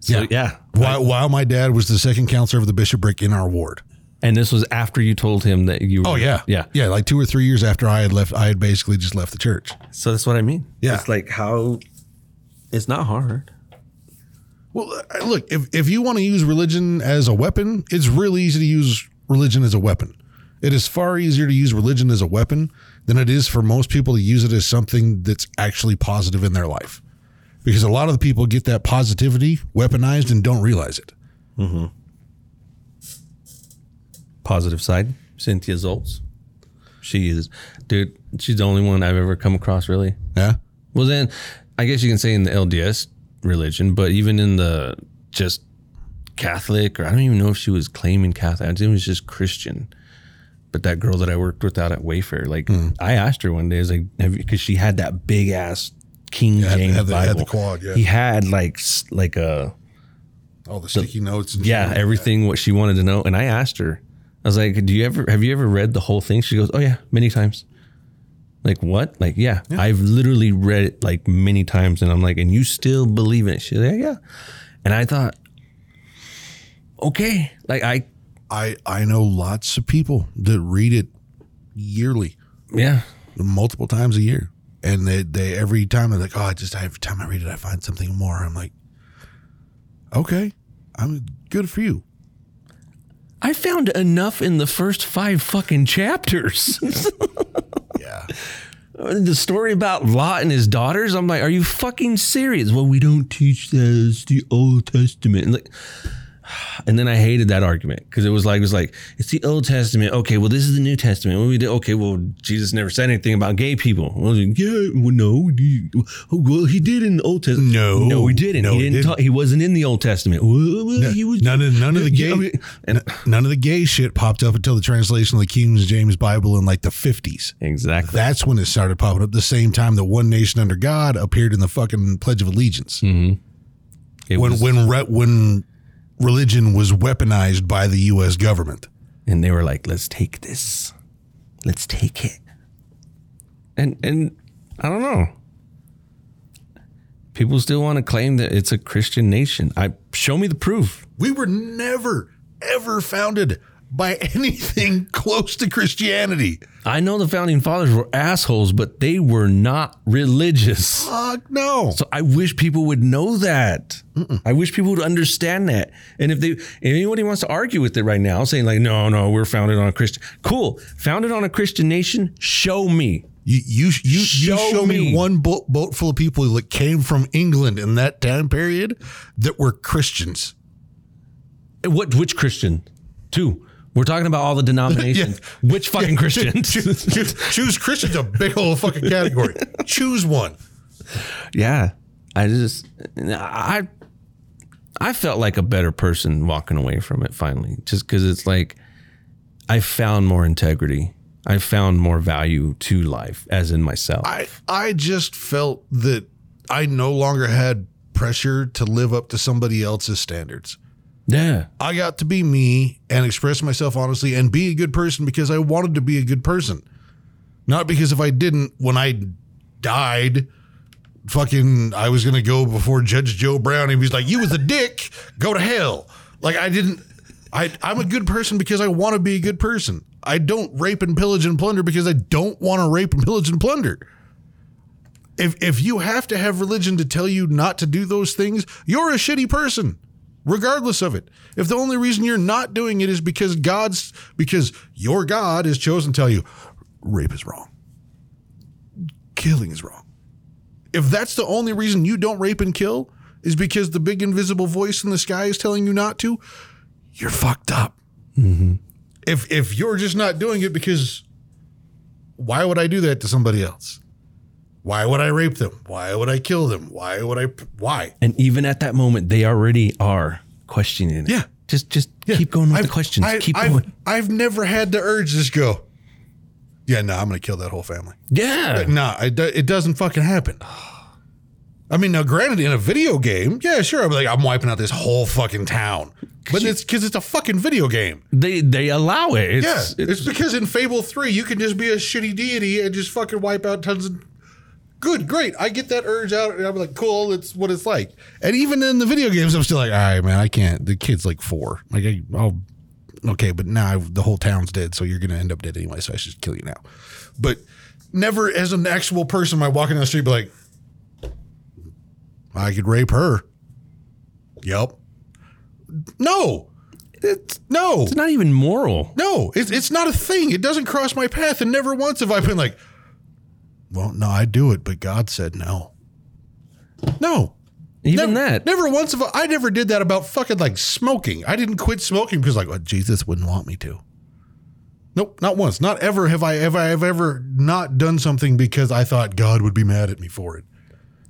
So, yeah. While my dad was the second counselor of the bishopric in our ward. And this was after you told him that you were... Oh, yeah. Yeah. Yeah, like 2 or 3 years after I had left, I had basically just left the church. So that's what I mean. Yeah. It's like how... It's not hard. Well, look, if you want to use religion as a weapon, it's really easy to use religion as a weapon. It is far easier to use religion as a weapon than it is for most people to use it as something that's actually positive in their life. because a lot of the people get that positivity weaponized and don't realize it. Mm-hmm. Positive side, Cynthia Zoltz. She is, dude, she's the only one I've ever come across, really. Yeah. Well, then I guess you can say in the LDS religion, but even in the just Catholic, or I don't even know if she was claiming Catholic. I think it was just Christian. But that girl that I worked with out at Wayfair, like I asked her one day, I was like, because she had that big ass King James Bible. Had the quad, yeah. He had like a all the sticky notes. And yeah, everything what she wanted to know. And I asked her, I was like, have you ever read the whole thing? She goes, oh yeah, many times. Like what? Like yeah, I've literally read it like many times, and I'm like, and you still believe in it? She's like, yeah. And I thought, okay, like I know lots of people that read it yearly. Yeah. Multiple times a year. And they every time they're like, oh, every time I read it, I find something more. I'm like, okay, I'm good for you. I found enough in the first 5 fucking chapters. Yeah. The story about Lot and his daughters, I'm like, are you fucking serious? Well, we don't teach that. It's the Old Testament. And then I hated that argument because it was like it's the Old Testament. Okay, well this is the New Testament. What do we do? Okay, well Jesus never said anything about gay people. Well, yeah, well no, well he did in the Old Testament. No, he didn't. No, he didn't. He wasn't in the Old Testament. Well, no, he was none of the gay none of the gay shit popped up until the translation of the King James Bible in like the 50s. Exactly. That's when it started popping up. The same time the One Nation Under God appeared in the fucking Pledge of Allegiance. Mm-hmm. When religion was weaponized by the U.S. government. And they were like, let's take this. Let's take it. And I don't know. People still want to claim that it's a Christian nation. Show me the proof. We were never, ever founded by anything close to Christianity. I know the founding fathers were assholes, but they were not religious. Fuck no. So I wish people would know that. Mm-mm. I wish people would understand that. And if anybody wants to argue with it right now, saying like, no, we're founded on a Christian. Cool. Founded on a Christian nation. Show me. You show me one boat full of people that came from England in that time period that were Christians. Which Christian? 2. We're talking about all the denominations. Yeah. Which fucking Christian? Choose Christian's a big old fucking category. Choose one. Yeah. I felt like a better person walking away from it finally, just because it's like I found more integrity. I found more value to life as in myself. I just felt that I no longer had pressure to live up to somebody else's standards. Yeah. I got to be me and express myself honestly and be a good person because I wanted to be a good person. Not because if I didn't, when I died, I was going to go before Judge Joe Brown and he's like, you was a dick, go to hell. Like I'm a good person because I want to be a good person. I don't rape and pillage and plunder because I don't want to rape and pillage and plunder. If you have to have religion to tell you not to do those things, you're a shitty person. Regardless of it. If the only reason you're not doing it is because your God has chosen to tell you rape is wrong. Killing is wrong. If that's the only reason you don't rape and kill is because the big invisible voice in the sky is telling you not to, you're fucked up. Mm-hmm. If you're just not doing it because why would I do that to somebody else? Why would I rape them? Why would I kill them? Why? And even at that moment, they already are questioning it. Yeah. Just keep going with the questions. Keep going. I've never had the urge to just go, yeah, no, I'm going to kill that whole family. Yeah. No, it doesn't fucking happen. I mean, now granted, in a video game, yeah, sure, I'm like, I'm wiping out this whole fucking town. But it's because it's a fucking video game. They allow it. It's because in Fable 3, you can just be a shitty deity and just fucking wipe out tons of... Good, great. I get that urge out, and I'm like, cool, it's what it's like. And even in the video games, I'm still like, all right, man, I can't. The kid's like 4. Like, okay, but now the whole town's dead, so you're going to end up dead anyway, so I should kill you now. But never as an actual person, am I walking down the street be like, I could rape her. Yep. No. It's not even moral. No, it's not a thing. It doesn't cross my path, and never once have I been like, well, no, I do it, but God said no. No. Even never, that. Never once. I never did that about fucking like smoking. I didn't quit smoking because like, well, Jesus wouldn't want me to. Nope, not once. Not ever have I ever not done something because I thought God would be mad at me for it.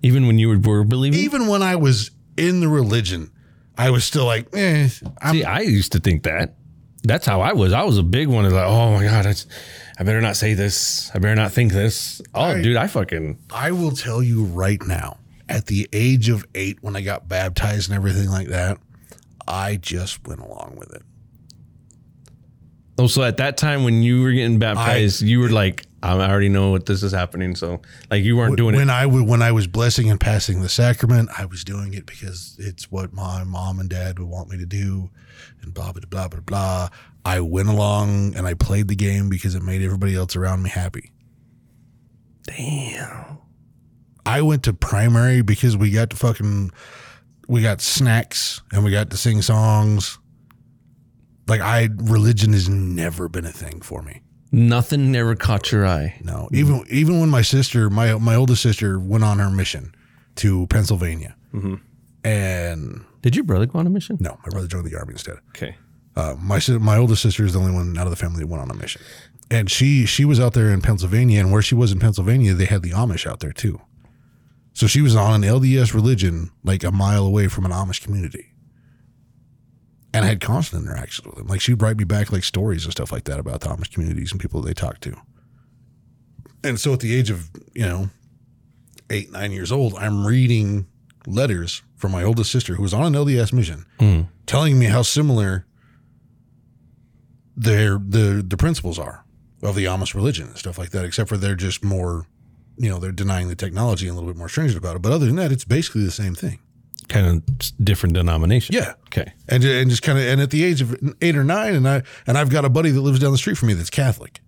Even when you were believing? Even when I was in the religion, I was still like, eh. See, I used to think that. That's how I was. I was a big one of like, oh my God, I better not say this. I better not think this. Oh, dude, I will tell you right now, at the age of 8 when I got baptized and everything like that, I just went along with it. Oh, so at that time when you were getting baptized, you were like, I already know what this is happening. So like you weren't doing it. When I was blessing and passing the sacrament, I was doing it because it's what my mom and dad would want me to do and blah, blah, blah, blah, blah. I went along and I played the game because it made everybody else around me happy. Damn. I went to primary because we got snacks and we got to sing songs. Like religion has never been a thing for me. Nothing never caught your eye. No, even when my sister, my oldest sister, went on her mission to Pennsylvania, mm-hmm. and did your brother go on a mission? No, my brother joined the army instead. Okay, my oldest sister is the only one out of the family that went on a mission, and she was out there in Pennsylvania, and where she was in Pennsylvania, they had the Amish out there too, so she was on an LDS religion like a mile away from an Amish community. And I had constant interactions with them. Like she'd write me back like stories and stuff like that about the Amish communities and people that they talked to. And so at the age of, 8, 9 years old, I'm reading letters from my oldest sister who was on an LDS mission telling me how similar the principles are of the Amish religion and stuff like that, except for they're just more, they're denying the technology and a little bit more stringent about it. But other than that, it's basically the same thing. Kind of different denomination. Yeah. Okay. And just kind of, and at the age of 8 or 9, and I've got a buddy that lives down the street from me that's Catholic,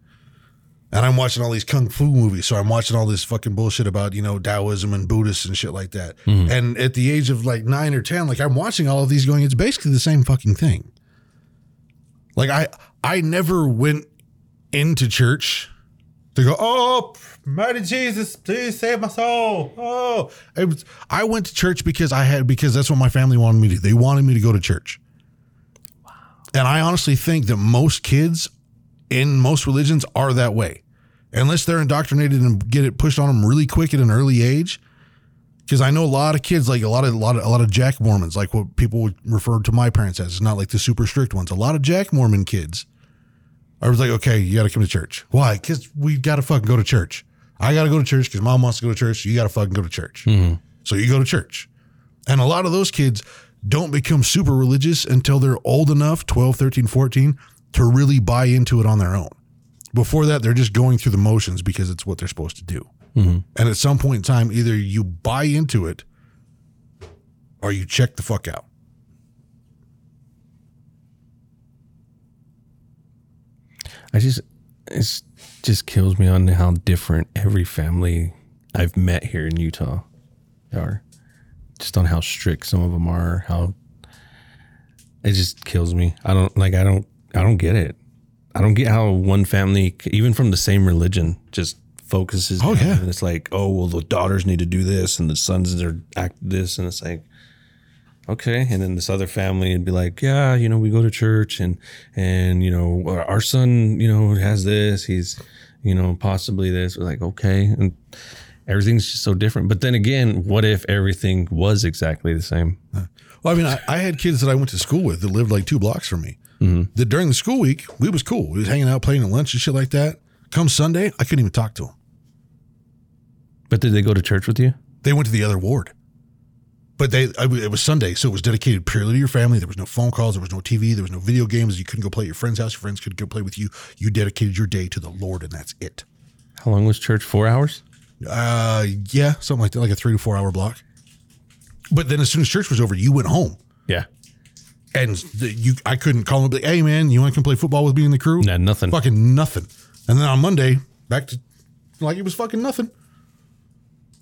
and I'm watching all these kung fu movies, so I'm watching all this fucking bullshit about Taoism and Buddhists and shit like that. Mm-hmm. And at the age of like 9 or 10, like I'm watching all of these, going, it's basically the same fucking thing. Like I never went into church to go, oh, mighty Jesus, please save my soul. Oh, I went to church because that's what my family wanted me to do. They wanted me to go to church. Wow. And I honestly think that most kids in most religions are that way, unless they're indoctrinated and get it pushed on them really quick at an early age. Because I know a lot of kids, like a lot of Jack Mormons, like what people would refer to my parents as. It's not like the super strict ones. A lot of Jack Mormon kids. I was like, okay, you got to come to church. Why? Because we got to fucking go to church. I got to go to church because mom wants to go to church. So you got to fucking go to church. Mm-hmm. So you go to church. And a lot of those kids don't become super religious until they're old enough, 12, 13, 14, to really buy into it on their own. Before that, they're just going through the motions because it's what they're supposed to do. Mm-hmm. And at some point in time, either you buy into it or you check the fuck out. It just kills me on how different every family I've met here in Utah are. Just on how strict some of them are. It just kills me. I don't get it. I don't get how one family, even from the same religion, just focuses. Oh yeah. And it's like, oh well, the daughters need to do this, and the sons are act this, and it's like, okay. And then this other family would be like, yeah, we go to church and our son, has this, he's, possibly this. We're like, okay. And everything's just so different. But then again, what if everything was exactly the same? Well, I mean, I had kids that I went to school with that lived like 2 blocks from me. Mm-hmm. That during the school week, we was cool. We was hanging out, playing at lunch and shit like that. Come Sunday, I couldn't even talk to them. But did they go to church with you? They went to the other ward. But it was Sunday, so it was dedicated purely to your family. There was no phone calls. There was no TV. There was no video games. You couldn't go play at your friend's house. Your friends couldn't go play with you. You dedicated your day to the Lord, and that's it. How long was church? 4 hours? Yeah, something like that, like a 3 to 4 hour block. But then as soon as church was over, you went home. Yeah. And I couldn't call and be like, hey, man, you want to come play football with me and the crew? Nah, nothing. Fucking nothing. And then on Monday, back to like it was fucking nothing.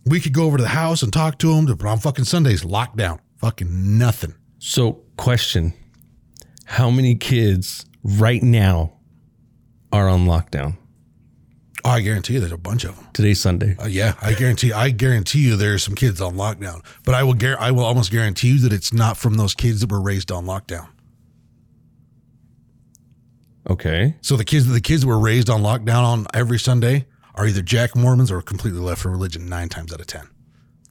We could go over to the house and talk to them, but on fucking Sundays, locked down. Fucking nothing. So, question. How many kids right now are on lockdown? Oh, I guarantee you there's a bunch of them. Today's Sunday. Yeah, I guarantee you there's some kids on lockdown. But I will almost guarantee you that it's not from those kids that were raised on lockdown. Okay. So the kids that were raised on lockdown on every Sunday are either Jack Mormons or completely left for religion 9 times out of 10.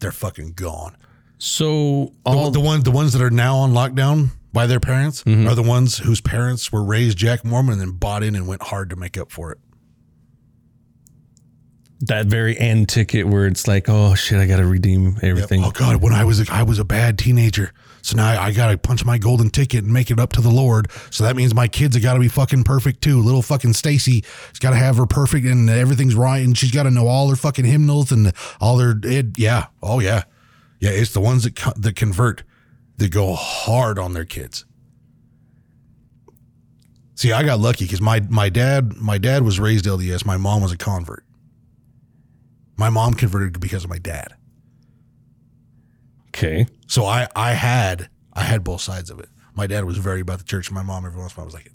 They're fucking gone. So the ones that are now on lockdown by their parents mm-hmm. are the ones whose parents were raised Jack Mormon and then bought in and went hard to make up for it. That very end ticket where it's like, oh shit, I got to redeem everything. Yep. Oh God, when I was a bad teenager. So now I got to punch my golden ticket and make it up to the Lord. So that means my kids have got to be fucking perfect too. Little fucking Stacy has got to have her perfect and everything's right. And she's got to know all their fucking hymnals and all their, yeah. Oh yeah. Yeah. It's the ones that convert, that go hard on their kids. See, I got lucky because my dad was raised LDS. My mom was a convert. My mom converted because of my dad. Okay. So I had both sides of it. My dad was very about the church. My mom, every once in a while, was like,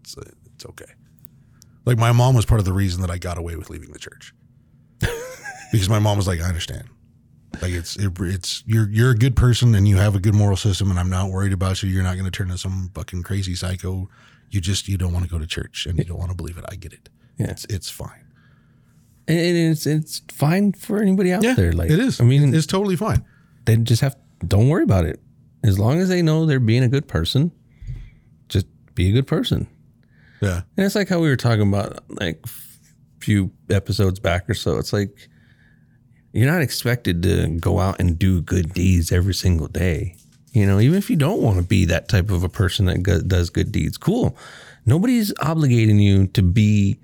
it's okay. Like, my mom was part of the reason that I got away with leaving the church. Because my mom was like, I understand. Like, it's you're a good person and you have a good moral system and I'm not worried about you. You're not going to turn into some fucking crazy psycho. You don't want to go to church and you don't want to believe it. I get it. Yeah. It's fine. And it's fine for anybody out there. Like, it is. I mean, it's totally fine. They just don't worry about it. As long as they know they're being a good person, just be a good person. Yeah. And it's like how we were talking about like a few episodes back or so. It's like, you're not expected to go out and do good deeds every single day. You know, even if you don't want to be that type of a person that does good deeds, cool. Nobody's obligating you to be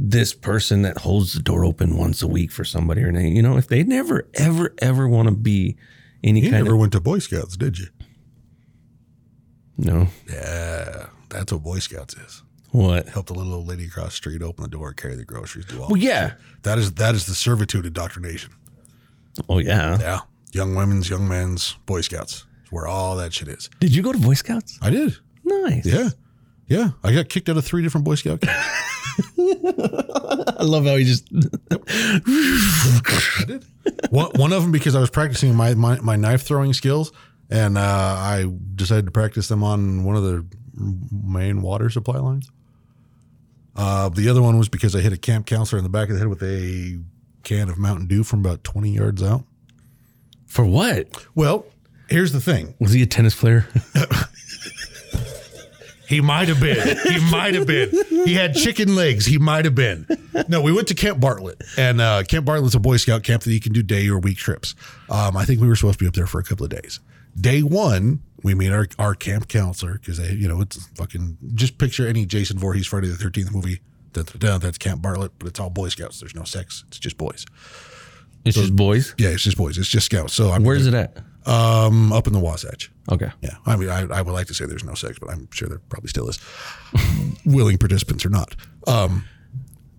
this person that holds the door open once a week for somebody or anything. You know, if they never, ever, ever want to be any kind of... You never went to Boy Scouts, did you? No. Yeah, that's what Boy Scouts is. What? Help the little old lady across the street open the door, carry the groceries, do all that. Well, yeah. That is the servitude indoctrination. Oh, yeah. Yeah. Young women's, young men's, Boy Scouts. It's where all that shit is. Did you go to Boy Scouts? I did. Nice. Yeah. Yeah. I got kicked out of 3 different Boy Scout camps. I love how he just one of them because I was practicing my knife throwing skills and I decided to practice them on one of the main water supply lines. The other one was because I hit a camp counselor in the back of the head with a can of Mountain Dew from about 20 yards out. For what? Well, here's the thing. Was he a tennis player? He might have been. He had chicken legs. He might have been. No, we went to Camp Bartlett. And Camp Bartlett's a Boy Scout camp that you can do day or week trips. I think we were supposed to be up there for a couple of days. Day one, we meet our camp counselor because, you know, it's fucking, just picture any Jason Voorhees Friday the 13th movie. That's Camp Bartlett, but it's all Boy Scouts. There's no sex. It's just boys. Yeah, it's just boys. It's just Scouts. So where's it at? Up in the Wasatch. Okay. Yeah. I mean, I would like to say there's no sex, but I'm sure there probably still is. Willing participants or not.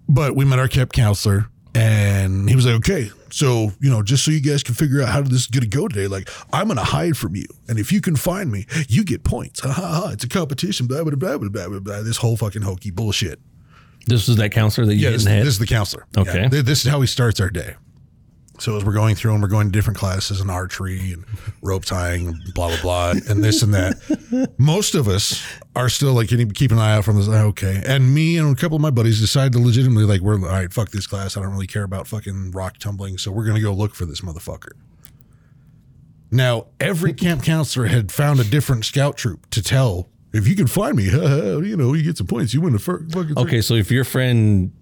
But we met our camp counselor and he was like, okay, so, you know, just so you guys can figure out how this is going to go today, like, I'm going to hide from you. And if you can find me, you get points. Ha ha ha. It's a competition. Blah, blah, blah, blah, blah, blah. This whole fucking hokey bullshit. This is that counselor that you hit in the head? This is the counselor. Okay. Yeah, this is how he starts our day. So as we're going through and we're going to different classes and archery and rope tying and blah, blah, blah, and this and that. Most of us are still like, keep an eye out from this. Okay. And me and a couple of my buddies decided to legitimately like, we're all right, fuck this class. I don't really care about fucking rock tumbling. So we're going to go look for this motherfucker. Now, every camp counselor had found a different scout troop to tell, if you can find me, you know, you get some points. You win the first fucking thing. Okay. So if your friend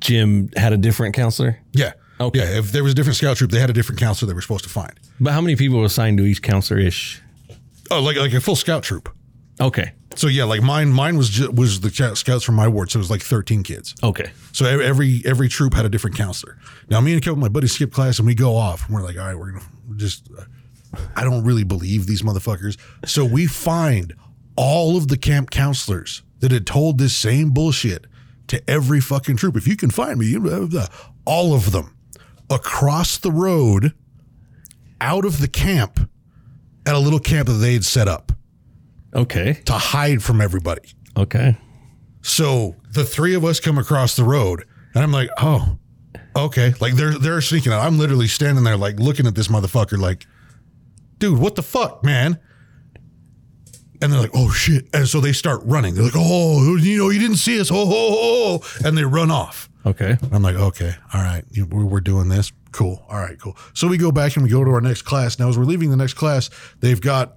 Jim had a different counselor. Yeah. Okay. Yeah, if there was a different scout troop, they had a different counselor they were supposed to find. But how many people were assigned to each counselor-ish? Oh, like a full scout troop. Okay. So yeah, like mine was the scouts from my ward, so it was like 13 kids. Okay. So every troop had a different counselor. Now me and a couple of my buddies skip class and we go off and we're like, all right, we're gonna just. I don't really believe these motherfuckers. So we find all of the camp counselors that had told this same bullshit to every fucking troop. If you can find me, all of them. Across the road, out of the camp, at a little camp that they'd set up. Okay. To hide from everybody. Okay. So the 3 of us come across the road And I'm like, oh, okay. Like they're sneaking out. I'm literally standing there like looking at this motherfucker like, dude, what the fuck, man? And they're like, oh shit. And so they start running. They're like, oh, you know, you didn't see us. Oh, oh, oh. And they run off. Okay. And I'm like, okay, all right. We're doing this. Cool. All right, cool. So we go back and we go to our next class. Now, as we're leaving the next class, they've got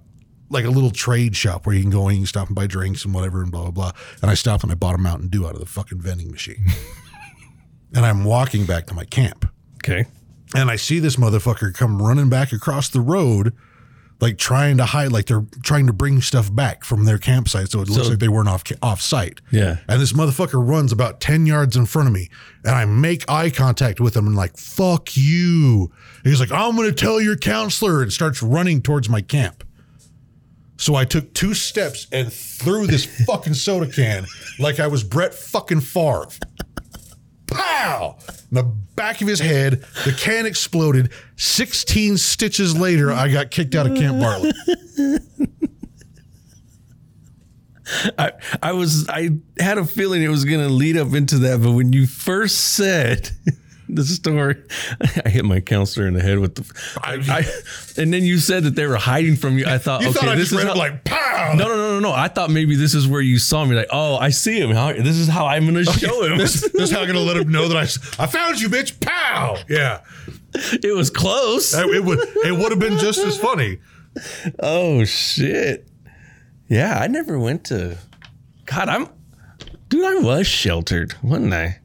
like a little trade shop where you can go in, you can stop and buy drinks and whatever and blah, blah, blah. And I stopped and I bought a Mountain Dew out of the fucking vending machine. And I'm walking back to my camp. Okay. And I see this motherfucker come running back across the road, like trying to hide, like they're trying to bring stuff back from their campsite. So it looks like they weren't off site. Yeah. And this motherfucker runs about 10 yards in front of me and I make eye contact with him and like, fuck you. And he's like, I'm going to tell your counselor, and starts running towards my camp. So I took two steps and threw this fucking soda can like I was Brett fucking Favre. Pow! In the back of his head, the can exploded. 16 stitches later, I got kicked out of Camp Bartlett. I had a feeling it was going to lead up into that, but when you first said the story, I hit my counselor in the head with the. And then you said that they were hiding from you. I thought, you okay, thought I this just is read how, it like pow. No. I thought maybe this is where you saw me. Like, oh, I see him. This is how I'm going to show him. This is how I'm going to let him know that I found you, bitch. Pow. Yeah, it was close. It would have been just as funny. Oh shit. Yeah, I never went to. God, I was sheltered, wasn't I?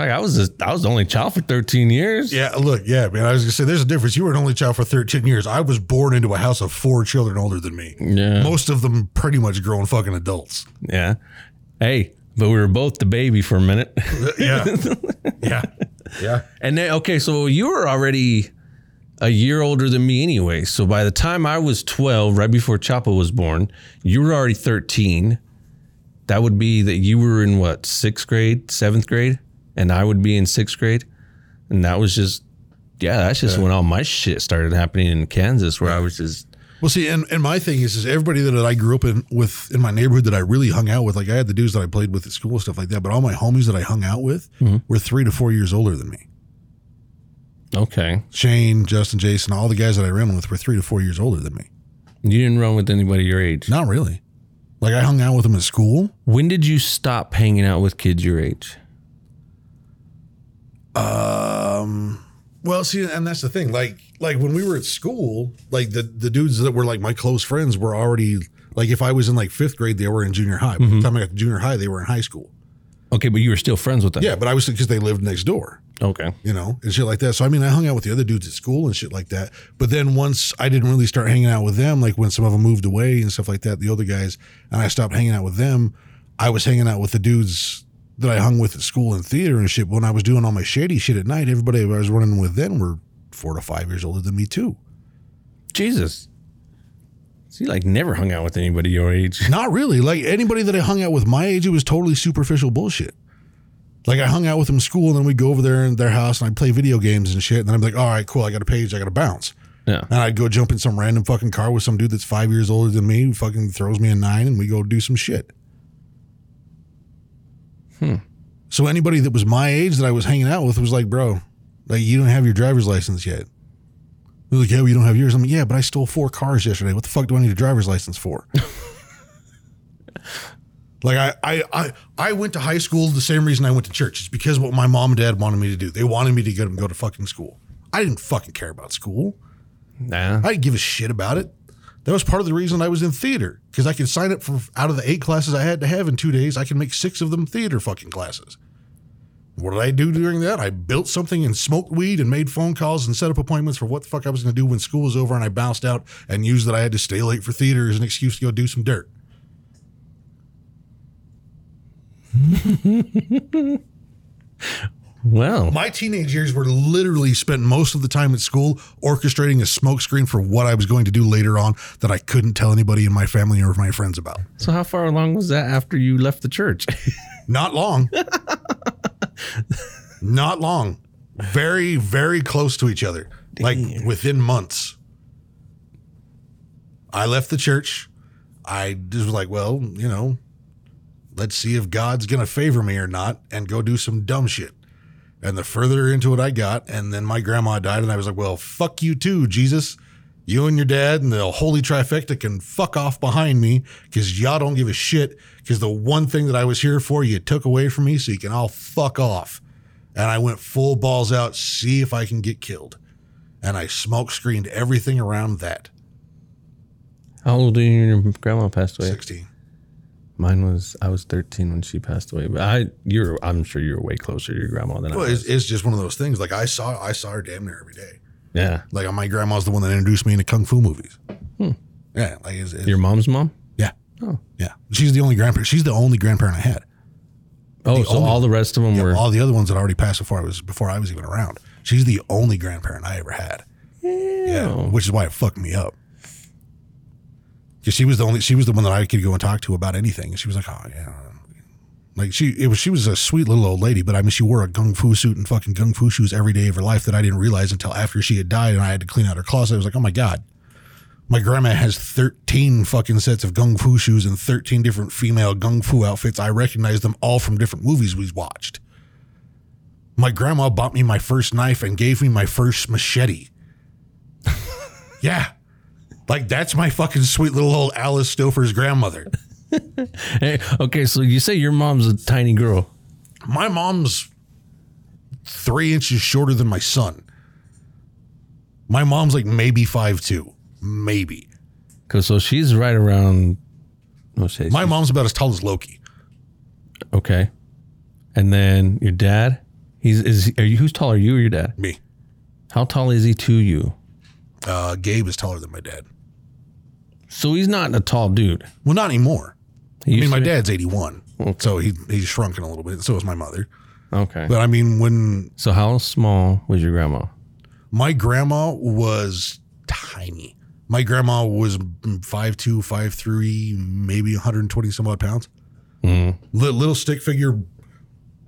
I was the only child for 13 years. Yeah, look, yeah, man. I was gonna say there's a difference. You were an only child for 13 years. I was born into a house of 4 children older than me. Yeah, most of them pretty much grown fucking adults. Yeah. Hey, but we were both the baby for a minute. Yeah. Yeah. Yeah. And then okay, so you were already a year older than me anyway. So by the time I was 12, right before Chapa was born, you were already 13. That would be that you were in what, 6th grade, 7th grade? And I would be in 6th grade. And that was just, yeah, that's just when all my shit started happening in Kansas, where I was just. Well, see, and my thing is everybody that I grew up in my neighborhood that I really hung out with, like I had the dudes that I played with at school and stuff like that, but all my homies that I hung out with were 3 to 4 years older than me. Okay. Shane, Justin, Jason, all the guys that I ran with were 3 to 4 years older than me. You didn't run with anybody your age? Not really. Like I hung out with them at school. When did you stop hanging out with kids your age? Well, see, and that's the thing. Like when we were at school, like the dudes that were like my close friends were already like, if I was in like 5th grade, they were in junior high. By the time I got to junior high, they were in high school. Okay, but you were still friends with them. Yeah, but I was, because they lived next door. Okay, you know, and shit like that. So I mean, I hung out with the other dudes at school and shit like that. But then once I didn't really start hanging out with them, like when some of them moved away and stuff like that, the older guys, and I stopped hanging out with them. I was hanging out with the dudes that I hung with at school and theater and shit. When I was doing all my shady shit at night, everybody I was running with then were 4 to 5 years older than me too. Jesus. So you like never hung out with anybody your age? Not really. Like anybody that I hung out with my age, it was totally superficial bullshit. Like I hung out with them in school and then we'd go over there in their house and I'd play video games and shit. And then I'm like, all right, cool. I got a page. I got to bounce. Yeah. And I'd go jump in some random fucking car with some dude that's 5 years older than me who fucking throws me a 9 and we go do some shit. So anybody that was my age that I was hanging out with was like, bro, like you don't have your driver's license yet. They're like, yeah, well, you don't have yours. I'm like, yeah, but I stole 4 cars yesterday. What the fuck do I need a driver's license for? Like I went to high school the same reason I went to church. It's because what my mom and dad wanted me to do. They wanted me to go to fucking school. I didn't fucking care about school. Nah. I didn't give a shit about it. That was part of the reason I was in theater, because I could sign up for, out of the 8 classes I had to have in 2 days, I could make 6 of them theater fucking classes. What did I do during that? I built something and smoked weed and made phone calls and set up appointments for what the fuck I was going to do when school was over, and I bounced out and used that I had to stay late for theater as an excuse to go do some dirt. Wow. My teenage years were literally spent most of the time at school orchestrating a smokescreen for what I was going to do later on that I couldn't tell anybody in my family or my friends about. So how far along was that after you left the church? Not long. Not long. Very, very close to each other. Damn. Like within months. I left the church. I just was like, well, you know, let's see if God's going to favor me or not, and go do some dumb shit. And the further into it I got, and then my grandma died, and I was like, well, fuck you too, Jesus. You and your dad and the holy trifecta can fuck off behind me, because y'all don't give a shit, because the one thing that I was here for, you took away from me, so you can all fuck off. And I went full balls out, see if I can get killed. And I smoke screened everything around that. How old were you when your grandma passed away? 16. I was 13 when she passed away, but I'm sure you were way closer to your grandma than I was. Well, it's just one of those things. Like I saw her damn near every day. Yeah. Like my grandma's the one that introduced me into Kung Fu movies. Hmm. Yeah. Like it's your mom's mom? Yeah. Oh. Yeah. She's the only grandparent. She's the only grandparent I had. Oh, so all the rest of them were. All the other ones that already passed before I was even around. She's the only grandparent I ever had. Ew. Yeah. Which is why it fucked me up. She was the one that I could go and talk to about anything. And she was like, oh, yeah. Like she was a sweet little old lady, but I mean, she wore a kung fu suit and fucking kung fu shoes every day of her life that I didn't realize until after she had died and I had to clean out her closet. I was like, oh my God, my grandma has 13 fucking sets of kung fu shoes and 13 different female kung fu outfits. I recognize them all from different movies we watched. My grandma bought me my first knife and gave me my first machete. Yeah. Like, that's my fucking sweet little old Alice Stouffer's grandmother. Hey, okay, so you say your mom's a tiny girl. My mom's 3 inches shorter than my son. My mom's like maybe 5'2", maybe. Cause so she's right around. My mom's about as tall as Loki. Okay, and then your dad. Who's taller, you or your dad? Me. How tall is he to you? Gabe is taller than my dad. So he's not a tall dude. Well, not anymore. My dad's 81, okay. So he's shrunken a little bit. So is my mother. Okay. But I mean, So how small was your grandma? My grandma was tiny. My grandma was 5'2", 5'3", maybe 120 some odd pounds. Mm. Little stick figure,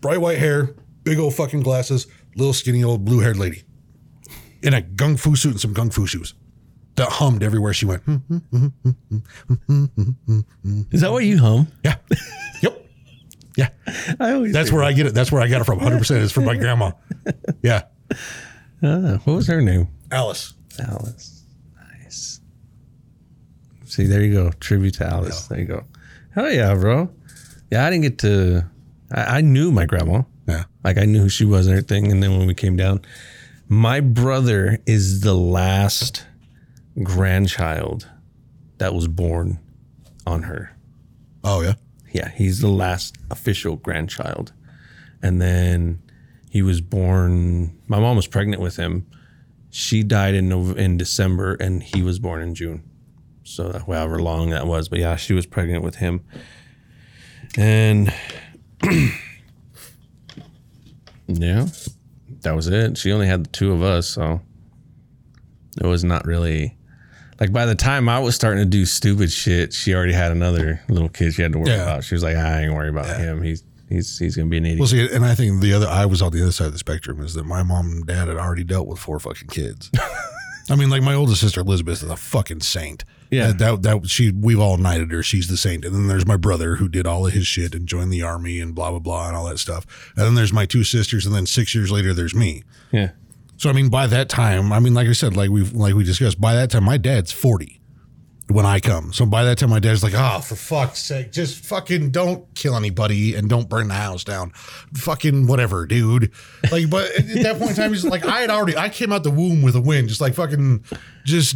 bright white hair, big old fucking glasses, little skinny old blue-haired lady. In a kung fu suit and some kung fu shoes that hummed everywhere she went. Is that what you hum? Yeah. Yep. Yeah. That's where I get it. That's where I got it from. 100% is from my grandma. Yeah. What was her name? Alice. Alice. Nice. See, there you go. Tribute to Alice. Yeah. There you go. Hell yeah, bro. Yeah, I didn't get to. I knew my grandma. Yeah. Like I knew who she was and everything. And then when we came down. My brother is the last grandchild that was born on her. Oh, yeah? Yeah, he's the last official grandchild. And then he was born... My mom was pregnant with him. She died in December, and he was born in June. So however long that was. But yeah, she was pregnant with him. And... yeah... That was it. She only had the two of us, so it was not really like by the time I was starting to do stupid shit, she already had another little kid she had to worry about. She was like, I ain't worry about him. He's gonna be an idiot. Well, see, and I think I was on the other side of the spectrum is that my mom and dad had already dealt with four fucking kids. I mean, like my oldest sister Elizabeth is a fucking saint. Yeah, we've all knighted her. She's the saint. And then there's my brother who did all of his shit and joined the army and blah blah blah and all that stuff. And then there's my two sisters. And then 6 years later, there's me. Yeah. So I mean, by that time, I mean, like I said, like we discussed, by that time my dad's 40 when I come. So by that time, my dad's like, for fuck's sake, just fucking don't kill anybody and don't burn the house down, fucking whatever, dude. Like, but at that point in time, he's like, I came out the womb with a win, just like fucking, just.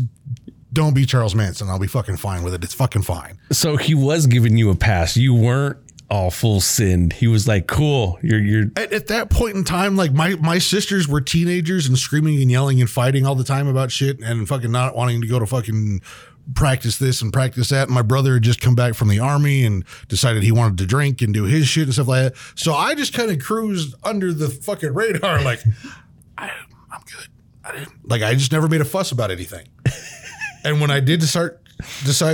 Don't be Charles Manson. I'll be fucking fine with it. It's fucking fine. So he was giving you a pass. You weren't all full sinned. He was like, cool. You're at that point in time, like my sisters were teenagers and screaming and yelling and fighting all the time about shit and fucking not wanting to go to fucking practice this and practice that. And my brother had just come back from the army and decided he wanted to drink and do his shit and stuff like that. So I just kind of cruised under the fucking radar. Like I'm good. I just never made a fuss about anything. And when I did decide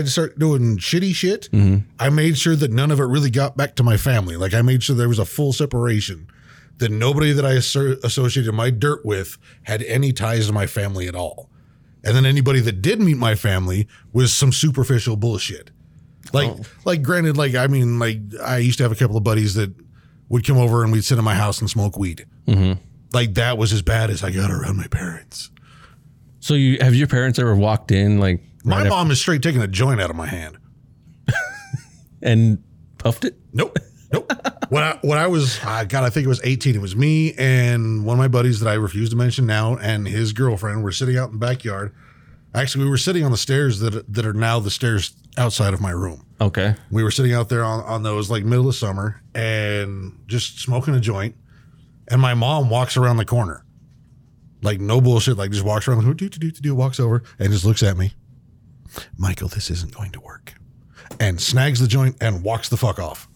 to start doing shitty shit, mm-hmm. I made sure that none of it really got back to my family. Like I made sure there was a full separation, that nobody that I associated my dirt with had any ties to my family at all. And then anybody that did meet my family was some superficial bullshit. Like granted, I used to have a couple of buddies that would come over and we'd sit in my house and smoke weed. Mm-hmm. Like that was as bad as I got around my parents. So have your parents ever walked in like my mom is straight taking a joint out of my hand and puffed it? Nope. I think it was 18. It was me and one of my buddies that I refuse to mention now and his girlfriend were sitting out in the backyard. Actually, we were sitting on the stairs that are now the stairs outside of my room. Okay. We were sitting out there on those like middle of summer and just smoking a joint. And my mom walks around the corner. Like no bullshit, like just walks around, walks over and just looks at me. Michael, this isn't going to work. And snags the joint and walks the fuck off.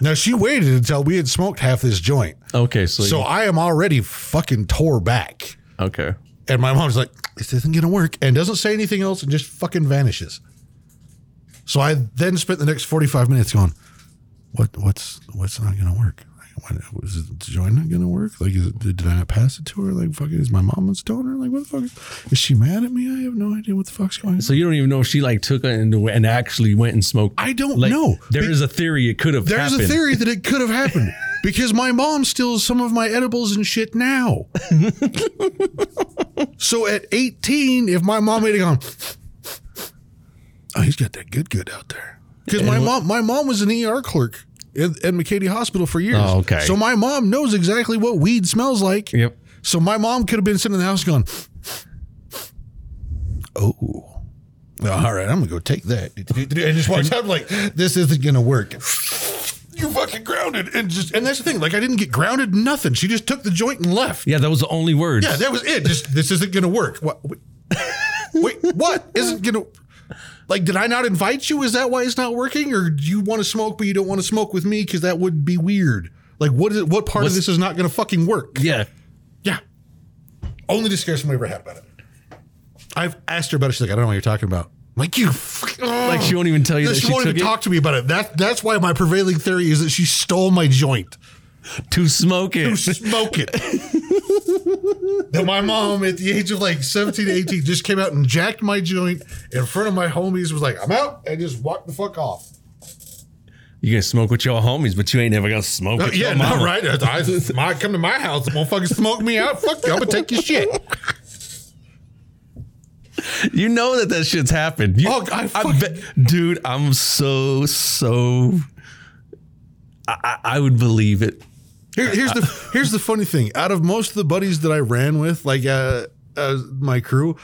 Now she waited until we had smoked half this joint. Okay, so I am already fucking tore back. Okay. And my mom's like, this isn't going to work, and doesn't say anything else and just fucking vanishes. So I then spent the next 45 minutes going, what's not going to work? Was the joint not going to work? Like, did I not pass it to her? Like, fucking, is my mom a stoner? Like, what the fuck? Is she mad at me? I have no idea what the fuck's going on. So you don't even know if she, like, took it and actually went and smoked? I don't know. There is a theory it could have happened. There's a theory that it could have happened. Because my mom steals some of my edibles and shit now. So at 18, if my mom had gone, oh, he's got that good out there. Because my mom was an ER clerk at McCady Hospital for years. Oh, okay. So my mom knows exactly what weed smells like. Yep. So my mom could have been sitting in the house going, oh. All right, I'm going to go take that. And just watch out like, this isn't going to work. You fucking grounded. And that's the thing. Like, I didn't get grounded, nothing. She just took the joint and left. Yeah, that was the only word. Yeah, that was it. Just, this isn't going to work. What? Wait, what? Isn't going to... Like, did I not invite you? Is that why it's not working? Or do you want to smoke, but you don't want to smoke with me? Because that would be weird. Like, what part of this is not going to fucking work? Yeah. Yeah. Only discussion we ever had about it. I've asked her about it. She's like, I don't know what you're talking about. I'm like, like, she won't even tell you that she won't even talk to me about it. That's why my prevailing theory is that she stole my joint. To smoke it. Then my mom, at the age of like 17 to 18, just came out and jacked my joint in front of my homies, was like, I'm out, and just walked the fuck off. You gonna smoke with your homies, but you ain't never gonna smoke with your mom. Right. I come to my house, motherfucker smoke me out. Fuck you, I'm gonna take your shit. You know that shit's happened. Dude, I'm so... I would believe it. Here's the funny thing. Out of most of the buddies that I ran with, like my crew,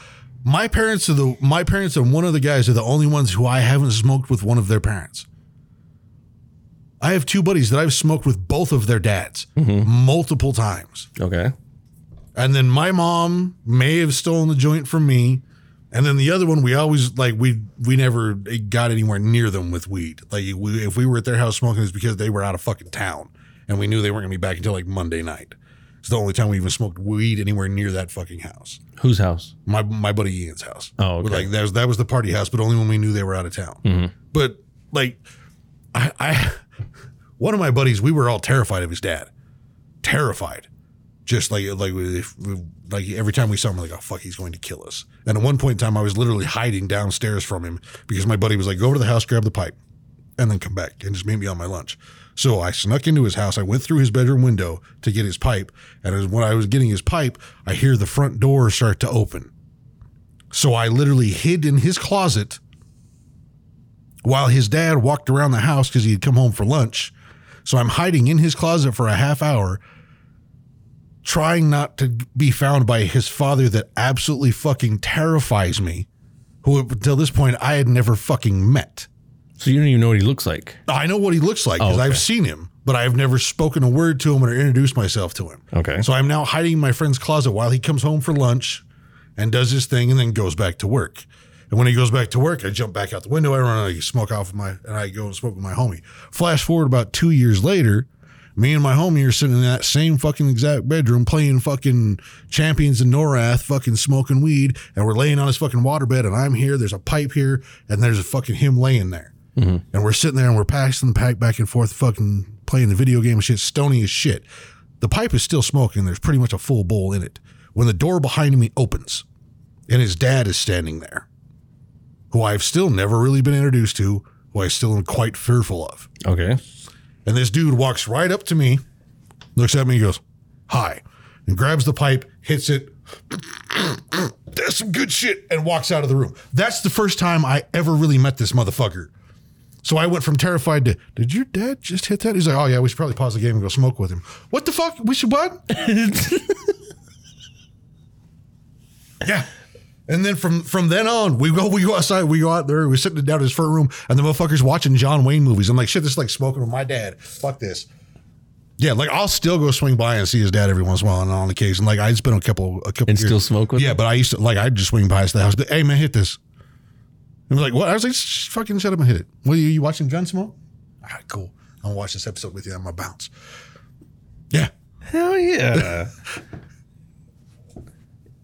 my parents and one of the guys are the only ones who I haven't smoked with one of their parents. I have two buddies that I've smoked with both of their dads multiple times. Okay. And then my mom may have stolen the joint from me. And then the other one, we always we never got anywhere near them with weed. Like if we were at their house smoking, it's because they were out of fucking town and we knew they weren't gonna be back until like Monday night. It's the only time we even smoked weed anywhere near that fucking house. Whose house? My buddy Ian's house. Oh, okay. Like that was the party house, but only when we knew they were out of town. Mm-hmm. But like one of my buddies, we were all terrified of his dad. Terrified. Just like every time we saw him, we're like, oh, fuck, he's going to kill us. And at one point in time, I was literally hiding downstairs from him because my buddy was like, go over to the house, grab the pipe, and then come back and just meet me on my lunch. So I snuck into his house. I went through his bedroom window to get his pipe. And when I was getting his pipe, I hear the front door start to open. So I literally hid in his closet while his dad walked around the house because he had come home for lunch. So I'm hiding in his closet for a half hour, trying not to be found by his father that absolutely fucking terrifies me, who until this point I had never fucking met. So you don't even know what he looks like? I know what he looks like because I've seen him, but I've never spoken a word to him or introduced myself to him. Okay. So I'm now hiding in my friend's closet while he comes home for lunch and does his thing and then goes back to work. And when he goes back to work, I jump back out the window. I run out, I go and smoke with my homie. Flash forward about 2 years later, me and my homie are sitting in that same fucking exact bedroom playing fucking Champions in Norath, fucking smoking weed, and we're laying on his fucking waterbed, and I'm here, there's a pipe here, and there's a fucking him laying there. Mm-hmm. And we're sitting there, and we're passing the pack back and forth, fucking playing the video game and shit, stony as shit. The pipe is still smoking. There's pretty much a full bowl in it. When the door behind me opens, and his dad is standing there, who I've still never really been introduced to, who I still am quite fearful of. Okay. And this dude walks right up to me, looks at me, and goes, "Hi," and grabs the pipe, hits it. That's some good shit, and walks out of the room. That's the first time I ever really met this motherfucker. So I went from terrified to, "Did your dad just hit that?" He's like, "Oh yeah, we should probably pause the game and go smoke with him." What the fuck? We should what? Yeah. And then from then on, we go outside, we go out there, we're sitting down in his front room, and the motherfucker's watching John Wayne movies. I'm like, shit, this is like smoking with my dad. Fuck this. Yeah, like I'll still go swing by and see his dad every once in a while and on occasion. Like I just been a couple and years. Still smoke with him? But I used to, like, I'd just swing by his house. But, "Hey man, hit this." And we're like, "What?" I was like, "Fucking shut up and hit it." "What are you watching Gunsmoke?" "All right, cool. I'm gonna watch this episode with you. I'm gonna bounce." Yeah. Hell yeah.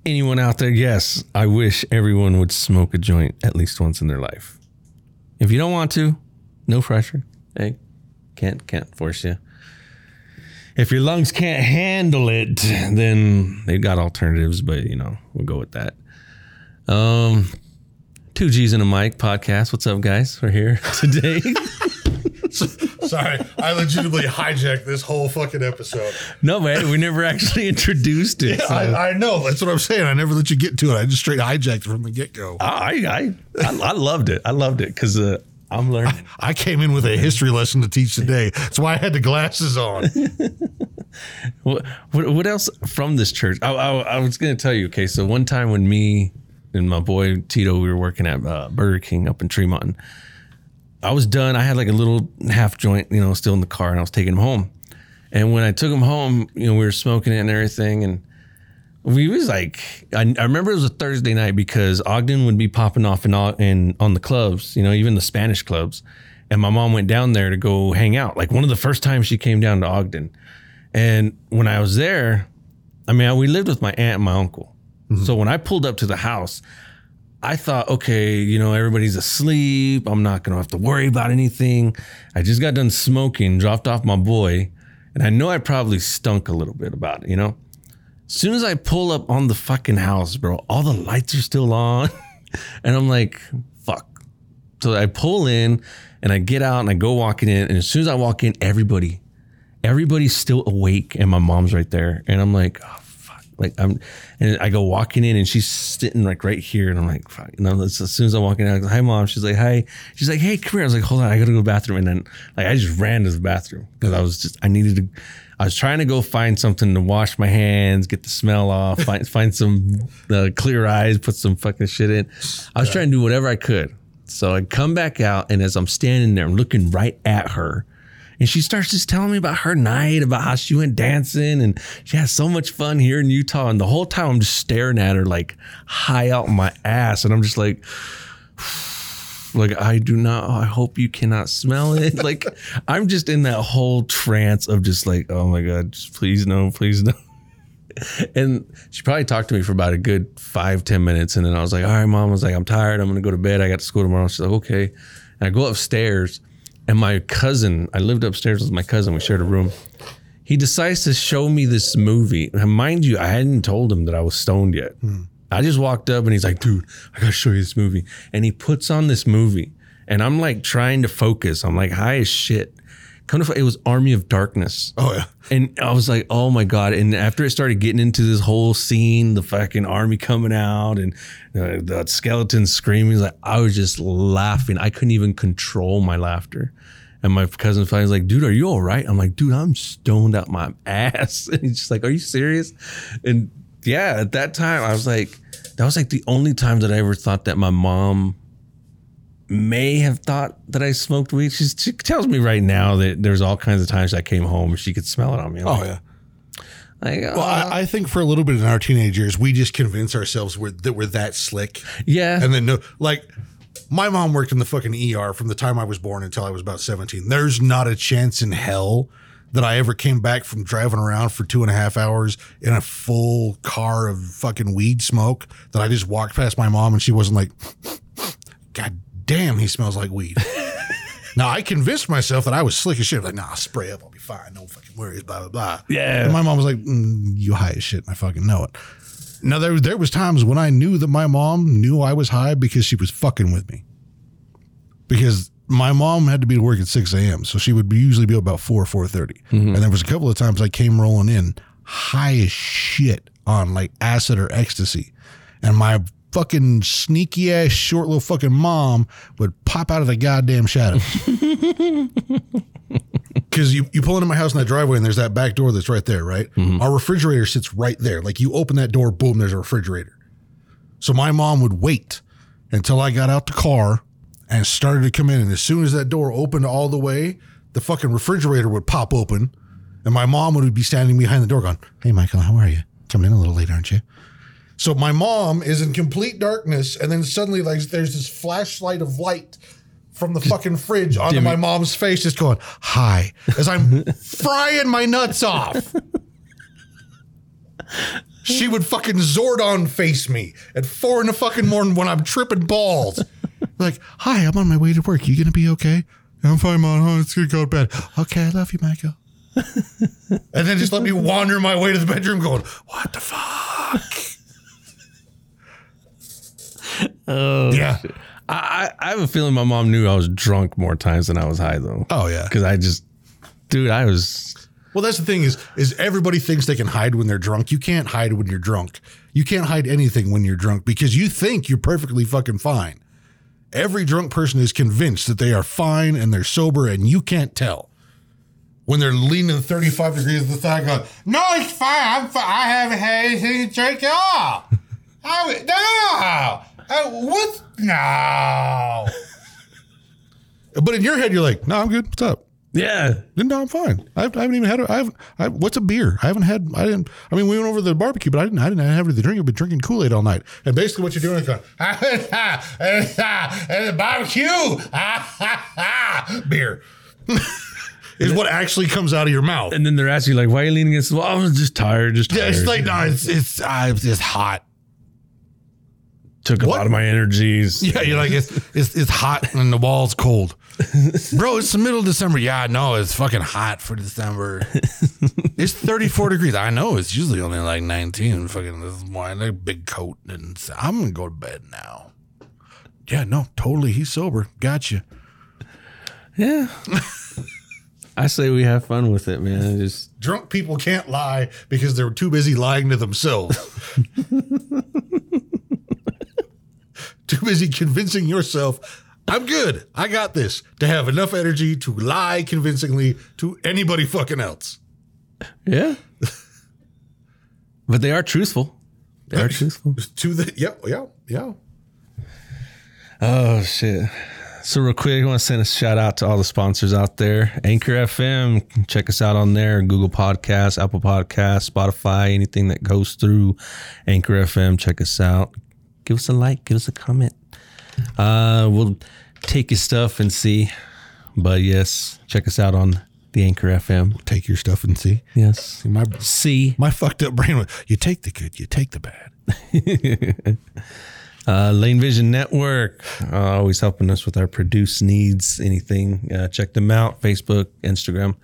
Anyone out there? Yes, I wish everyone would smoke a joint at least once in their life. If you don't want to, no pressure. Hey, can't force you. If your lungs can't handle it, then they've got alternatives, but you know, we'll go with that. 2 G's and a Mic podcast. What's up, guys? We're here today. Sorry, I legitimately hijacked this whole fucking episode. No, man, we never actually introduced it. Yeah, so. I know. That's what I'm saying. I never let you get to it. I just straight hijacked it from the get-go. I loved it. I loved it because I'm learning. I came in with a history lesson to teach today. That's why I had the glasses on. What else from this church? I was going to tell you, okay, so one time when me and my boy Tito, we were working at Burger King up in Tremont, and I was done. I had like a little half joint, you know, still in the car, and I was taking him home. And when I took him home, you know, we were smoking it and everything. And we was like, I remember it was a Thursday night because Ogden would be popping off and on the clubs, you know, even the Spanish clubs. And my mom went down there to go hang out. Like one of the first times she came down to Ogden. And when I was there, I mean, we lived with my aunt and my uncle. Mm-hmm. So when I pulled up to the house, I thought, okay, you know, everybody's asleep. I'm not going to have to worry about anything. I just got done smoking, dropped off my boy, and I know I probably stunk a little bit about it, you know? As soon as I pull up on the fucking house, bro, all the lights are still on. And I'm like, fuck. So I pull in and I get out and I go walking in. And as soon as I walk in, everybody's still awake. And my mom's right there. And I'm like, oh, like I go walking in and she's sitting like right here, and I'm like, fuck. And as soon as I'm walking out, I go, "Hi, Mom." She's like, "Hi." She's like, "Hey, come here." I was like, "Hold on, I gotta go to the bathroom." And then like I just ran to the bathroom because I was trying to go find something to wash my hands, get the smell off, find some clear eyes, put some fucking shit in. I was trying to do whatever I could. So I come back out, and as I'm standing there, I'm looking right at her. And she starts just telling me about her night, about how she went dancing and she had so much fun here in Utah. And the whole time I'm just staring at her like high out my ass. And I'm just like, I hope you cannot smell it. Like I'm just in that whole trance of just like, oh my God, just please no, please no. And she probably talked to me for about a good 5-10 minutes. And then I was like, all right, Mom. I was like, I'm tired. I'm going to go to bed. I got to school tomorrow. She's like, okay. And I go upstairs. And my cousin, I lived upstairs with my cousin. We shared a room. He decides to show me this movie. And mind you, I hadn't told him that I was stoned yet. Mm. I just walked up and he's like, dude, I got to show you this movie. And he puts on this movie. And I'm like trying to focus. I'm like high as shit. It was Army of Darkness. Oh, yeah. And I was like, oh, my God. And after it started getting into this whole scene, the fucking army coming out and the skeleton screaming, like I was just laughing. I couldn't even control my laughter. And my cousin finally was like, dude, are you all right? I'm like, dude, I'm stoned out my ass. And he's just like, are you serious? And yeah, at that time, I was like, that was like the only time that I ever thought that my mom may have thought that I smoked weed. She tells me right now that there's all kinds of times I came home and she could smell it on me. Like, oh, yeah. Like, well, I think for a little bit in our teenage years, we just convince ourselves that we're that slick. Yeah. And then, no, like, my mom worked in the fucking ER from the time I was born until I was about 17. There's not a chance in hell that I ever came back from driving around for 2.5 hours in a full car of fucking weed smoke that I just walked past my mom and she wasn't like, God damn, he smells like weed. Now, I convinced myself that I was slick as shit. Like, nah, spray up. I'll be fine. No fucking worries, blah, blah, blah. Yeah. And my mom was like, you high as shit. And I fucking know it. Now, there was times when I knew that my mom knew I was high because she was fucking with me. Because my mom had to be to work at 6 a.m., so she would usually be about 4 or 4:30. Mm-hmm. And there was a couple of times I came rolling in high as shit on like acid or ecstasy. And my fucking sneaky ass short little fucking mom would pop out of the goddamn shadows. Because you pull into my house in that driveway and there's that back door that's right there, right? Mm-hmm. Our refrigerator sits right there. Like you open that door, boom, there's a refrigerator. So my mom would wait until I got out the car and started to come in. And as soon as that door opened all the way, the fucking refrigerator would pop open. And my mom would be standing behind the door going, "Hey, Michael, how are you? Coming in a little late, aren't you?" So my mom is in complete darkness. And then suddenly like there's this flashlight of light from the fucking fridge onto my mom's face, just going, "Hi," as I'm frying my nuts off. She would fucking Zordon face me at 4 a.m. when I'm tripping balls. Like, "Hi, I'm on my way to work. You going to be okay?" "I'm fine, Mom. Oh, it's going to go to bed." "Okay, I love you, Michael." And then just let me wander my way to the bedroom going, "What the fuck?" Oh, yeah. Shit. I have a feeling my mom knew I was drunk more times than I was high, though. Oh, yeah. Because I just, dude, I was. Well, that's the thing is everybody thinks they can hide when they're drunk. You can't hide when you're drunk. You can't hide anything when you're drunk because you think you're perfectly fucking fine. Every drunk person is convinced that they are fine and they're sober and you can't tell. When they're leaning 35 degrees to the side going, "No, it's fine. I'm fine. I haven't had anything to drink at all. No. But in your head, you're like, "No, I'm good. What's up?" Yeah. "No, I'm fine. I haven't even had a, what's a beer? I haven't had, I didn't, I mean, we went over to the barbecue, but I didn't have anything to drink. I've been drinking Kool-Aid all night." And basically what you're doing is going, "And the barbecue, beer," is what actually comes out of your mouth. And then they're asking you like, "Why are you leaning against the wall?" "I'm just tired, Yeah, it's like, no, it's hot. Took a lot of my energies. Yeah, you're like, it's hot and the wall's cold. Bro, it's the middle of December. Yeah, I know. It's fucking hot for December. It's 34 degrees. I know. It's usually only like 19. Fucking this morning, a big coat. And I'm going to go to bed now." Yeah, no, totally. He's sober. Gotcha. Yeah. I say we have fun with it, man. Drunk people can't lie because they're too busy lying to themselves. Too busy convincing yourself, "I'm good. I got this," to have enough energy to lie convincingly to anybody fucking else. Yeah. But they are truthful. They are truthful. Yeah. Oh, shit. So real quick, I want to send a shout out to all the sponsors out there. Anchor FM, check us out on there. Google Podcasts, Apple Podcasts, Spotify, anything that goes through Anchor FM, check us out. Give us a like, give us a comment. We'll take your stuff and see. But yes, check us out on the Anchor FM. We'll take your stuff and see. Yes. My fucked up brain. You take the good, you take the bad. Lane Vision Network, always helping us with our produce needs, anything. Check them out. Facebook, Instagram.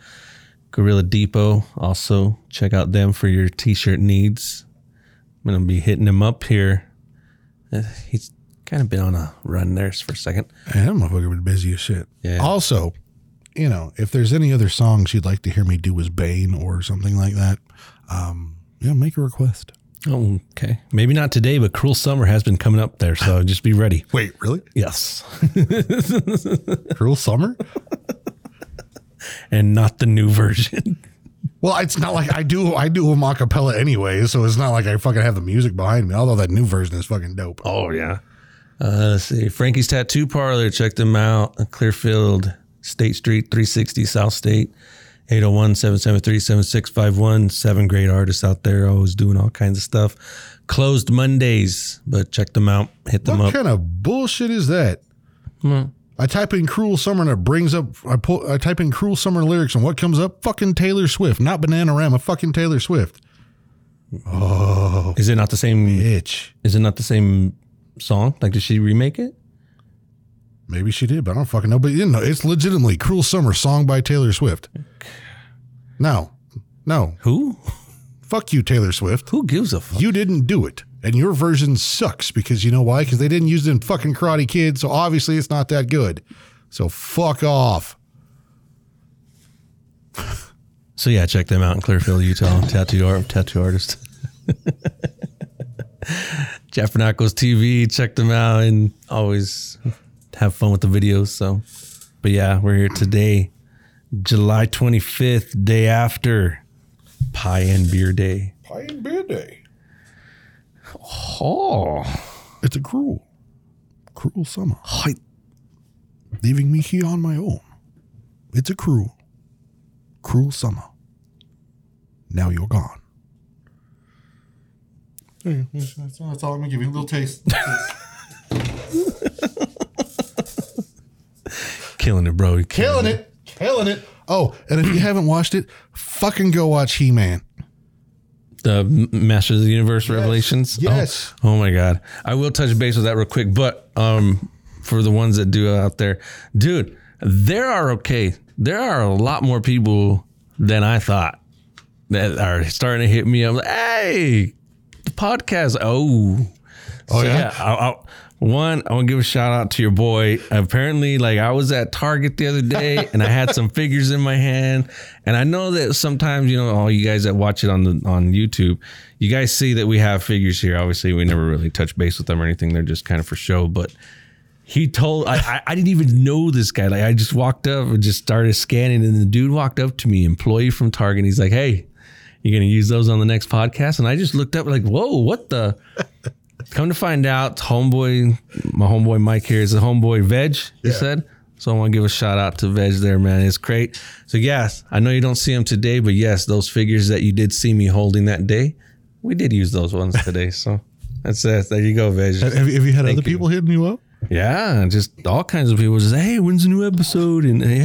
Gorilla Depot. Also, check out them for your t-shirt needs. I'm going to be hitting them up here. He's kind of been on a run there for a second. That motherfucker been busy as shit. Yeah. Also, you know, if there's any other songs you'd like to hear me do as Bane or something like that, make a request. Oh, okay. Maybe not today, but Cruel Summer has been coming up there, so just be ready. Wait, really? Yes. Cruel Summer? And not the new version. Well, it's not like I do them a cappella anyway, so it's not like I fucking have the music behind me, although that new version is fucking dope. Oh, yeah. Let's see. Frankie's Tattoo Parlor. Check them out. Clearfield, State Street, 360 South State, 801-773-7651. 7 great artists out there always doing all kinds of stuff. Closed Mondays, but check them out. Hit them up. What kind of bullshit is that? Mm-hmm. I type in Cruel Summer and it brings up, I type in Cruel Summer lyrics and what comes up? Fucking Taylor Swift, not Bananarama, fucking Taylor Swift. Oh. Is it not the same? Bitch. Is it not the same song? Like, did she remake it? Maybe she did, but I don't fucking know. But you know, it's legitimately Cruel Summer, song by Taylor Swift. No. Who? Fuck you, Taylor Swift. Who gives a fuck? You didn't do it. And your version sucks because you know why? Because they didn't use it in fucking Karate Kid, so obviously it's not that good. So fuck off. So yeah, check them out in Clearfield, Utah. Tattoo artist. Jaffernackles TV. Check them out and always have fun with the videos. So, but yeah, we're here today, July 25th, day after Pie and Beer Day. Pie and Beer Day. Oh, it's a cruel summer. Leaving me here on my own. It's a cruel summer. Now you're gone. That's all I'm going to give you. A little taste. Killing it, bro. Killing it. Oh, and if you haven't watched it, fucking go watch He-Man. The Masters of the Universe Revelations? Yes. Oh my God. I will touch base with that real quick, but for the ones that do out there, dude, there are a lot more people than I thought that are starting to hit me up. Like, hey, the podcast. I want to give a shout out to your boy. Apparently, like, I was at Target the other day and I had some figures in my hand. And I know that sometimes, you know, all you guys that watch it on YouTube, you guys see that we have figures here. Obviously, we never really touch base with them or anything. They're just kind of for show. But he told, I didn't even know this guy. Like, I just walked up and just started scanning. And the dude walked up to me, employee from Target. And he's like, hey, you're going to use those on the next podcast? And I just looked up like, whoa, what the... Come to find out, my homeboy Mike here is a homeboy Veg, he said. So I want to give a shout out to Veg there, man. It's great. So yes, I know you don't see them today, but yes, those figures that you did see me holding that day, we did use those ones today. So that's it. There you go, Veg. Have you had other people hitting you up? Yeah, just all kinds of people. Just, hey, when's the new episode? And hey,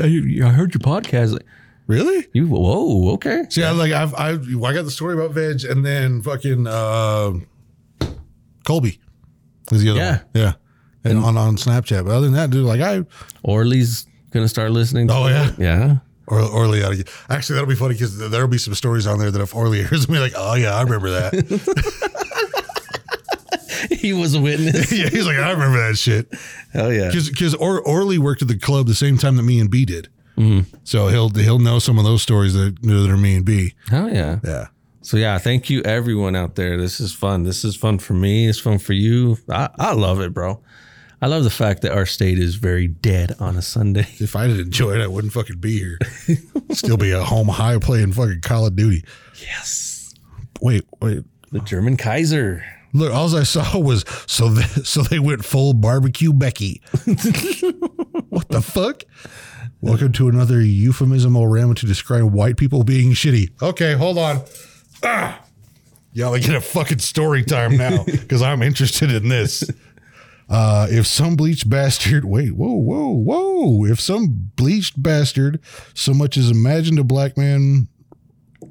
I heard your podcast. Like, really? Whoa, okay. See, I got the story about Veg and then fucking... Colby is the other one. Yeah. And on Snapchat. But other than that, dude, like Orly's going to start listening to that. Yeah. Orly out of... Actually, that'll be funny because there'll be some stories on there that if Orly hears me, like, oh, yeah, I remember that. He was a witness. Yeah, he's like, I remember that shit. Hell yeah. Because Orly worked at the club the same time that me and B did. Mm-hmm. So he'll know some of those stories that are me and B. Hell yeah. Yeah. So yeah, thank you everyone out there. This is fun. This is fun for me. It's fun for you. I love it, bro. I love the fact that our state is very dead on a Sunday. If I didn't enjoy it, I wouldn't fucking be here. Still be at home high playing fucking Call of Duty. Yes. Wait. The German Kaiser. Look, all I saw was, so they went full barbecue Becky. What the fuck? Welcome to another euphemism orama to describe white people being shitty. Okay, hold on. Y'all get a fucking story time now because I'm interested in this. If some bleached bastard, if some bleached bastard so much as imagined a black man raped a low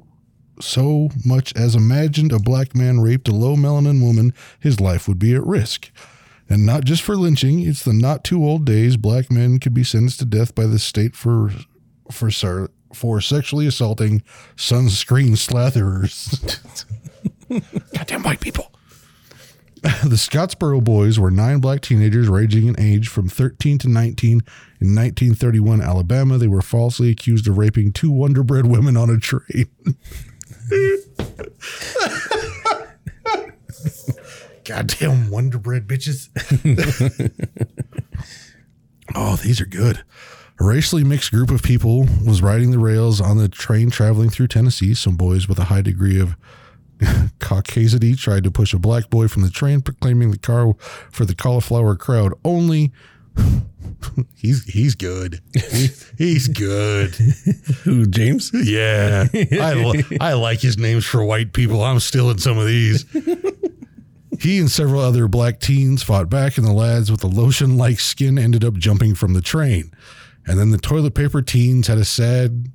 melanin woman, his life would be at risk. And not just for lynching, it's the not too old days black men could be sentenced to death by the state for sexually assaulting sunscreen slatherers. Goddamn white people. The Scottsboro boys were 9 black teenagers ranging in age from 13 to 19 in 1931 Alabama. They were falsely accused of raping 2 Wonderbread women on a train. Goddamn Wonderbread bitches. Oh, these are good. A racially mixed group of people was riding the rails on the train traveling through Tennessee. Some boys with a high degree of caucasity tried to push a black boy from the train, proclaiming the car for the cauliflower crowd only. He's good. He's good. Who, James? Yeah. I like his names for white people. I'm stealing some of these. He and several other black teens fought back, and the lads with the lotion-like skin ended up jumping from the train. And then the toilet paper teens had a sad,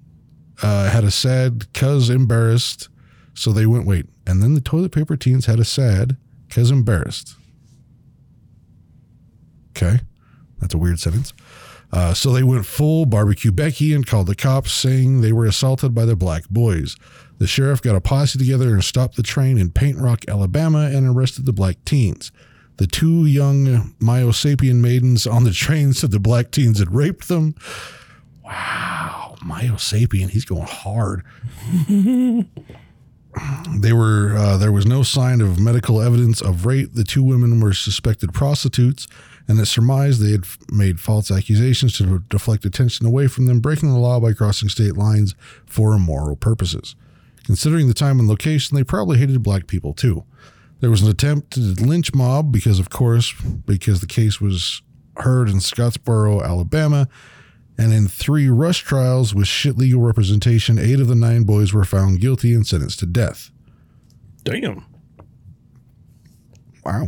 cuz embarrassed. Okay. That's a weird sentence. So they went full barbecue Becky and called the cops, saying they were assaulted by the black boys. The sheriff got a posse together and stopped the train in Paint Rock, Alabama, and arrested the black teens. The two young myosapien maidens on the train said the black teens had raped them. Wow, myosapien, he's going hard. They were there was no sign of medical evidence of rape. The two women were suspected prostitutes, and it's surmised they had made false accusations to deflect attention away from them, breaking the law by crossing state lines for immoral purposes. Considering the time and location, they probably hated black people too. There was an attempt to lynch mob because the case was heard in Scottsboro, Alabama, and in 3 rush trials with shit legal representation, 8 of the 9 boys were found guilty and sentenced to death. Damn. Wow.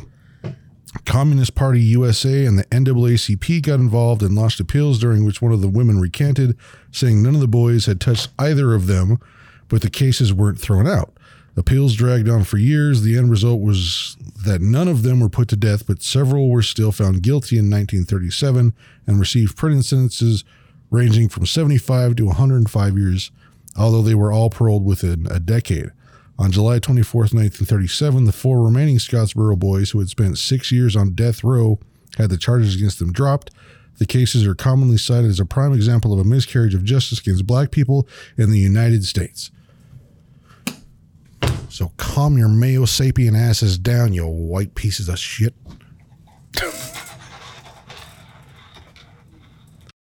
Communist Party USA and the NAACP got involved and launched appeals, during which one of the women recanted, saying none of the boys had touched either of them, but the cases weren't thrown out. Appeals dragged on for years. The end result was that none of them were put to death, but several were still found guilty in 1937 and received prison sentences ranging from 75 to 105 years, although they were all paroled within a decade. On July 24th, 1937, the 4 remaining Scottsboro boys who had spent 6 years on death row had the charges against them dropped. The cases are commonly cited as a prime example of a miscarriage of justice against black people in the United States. So calm your mayo sapien asses down, you white pieces of shit.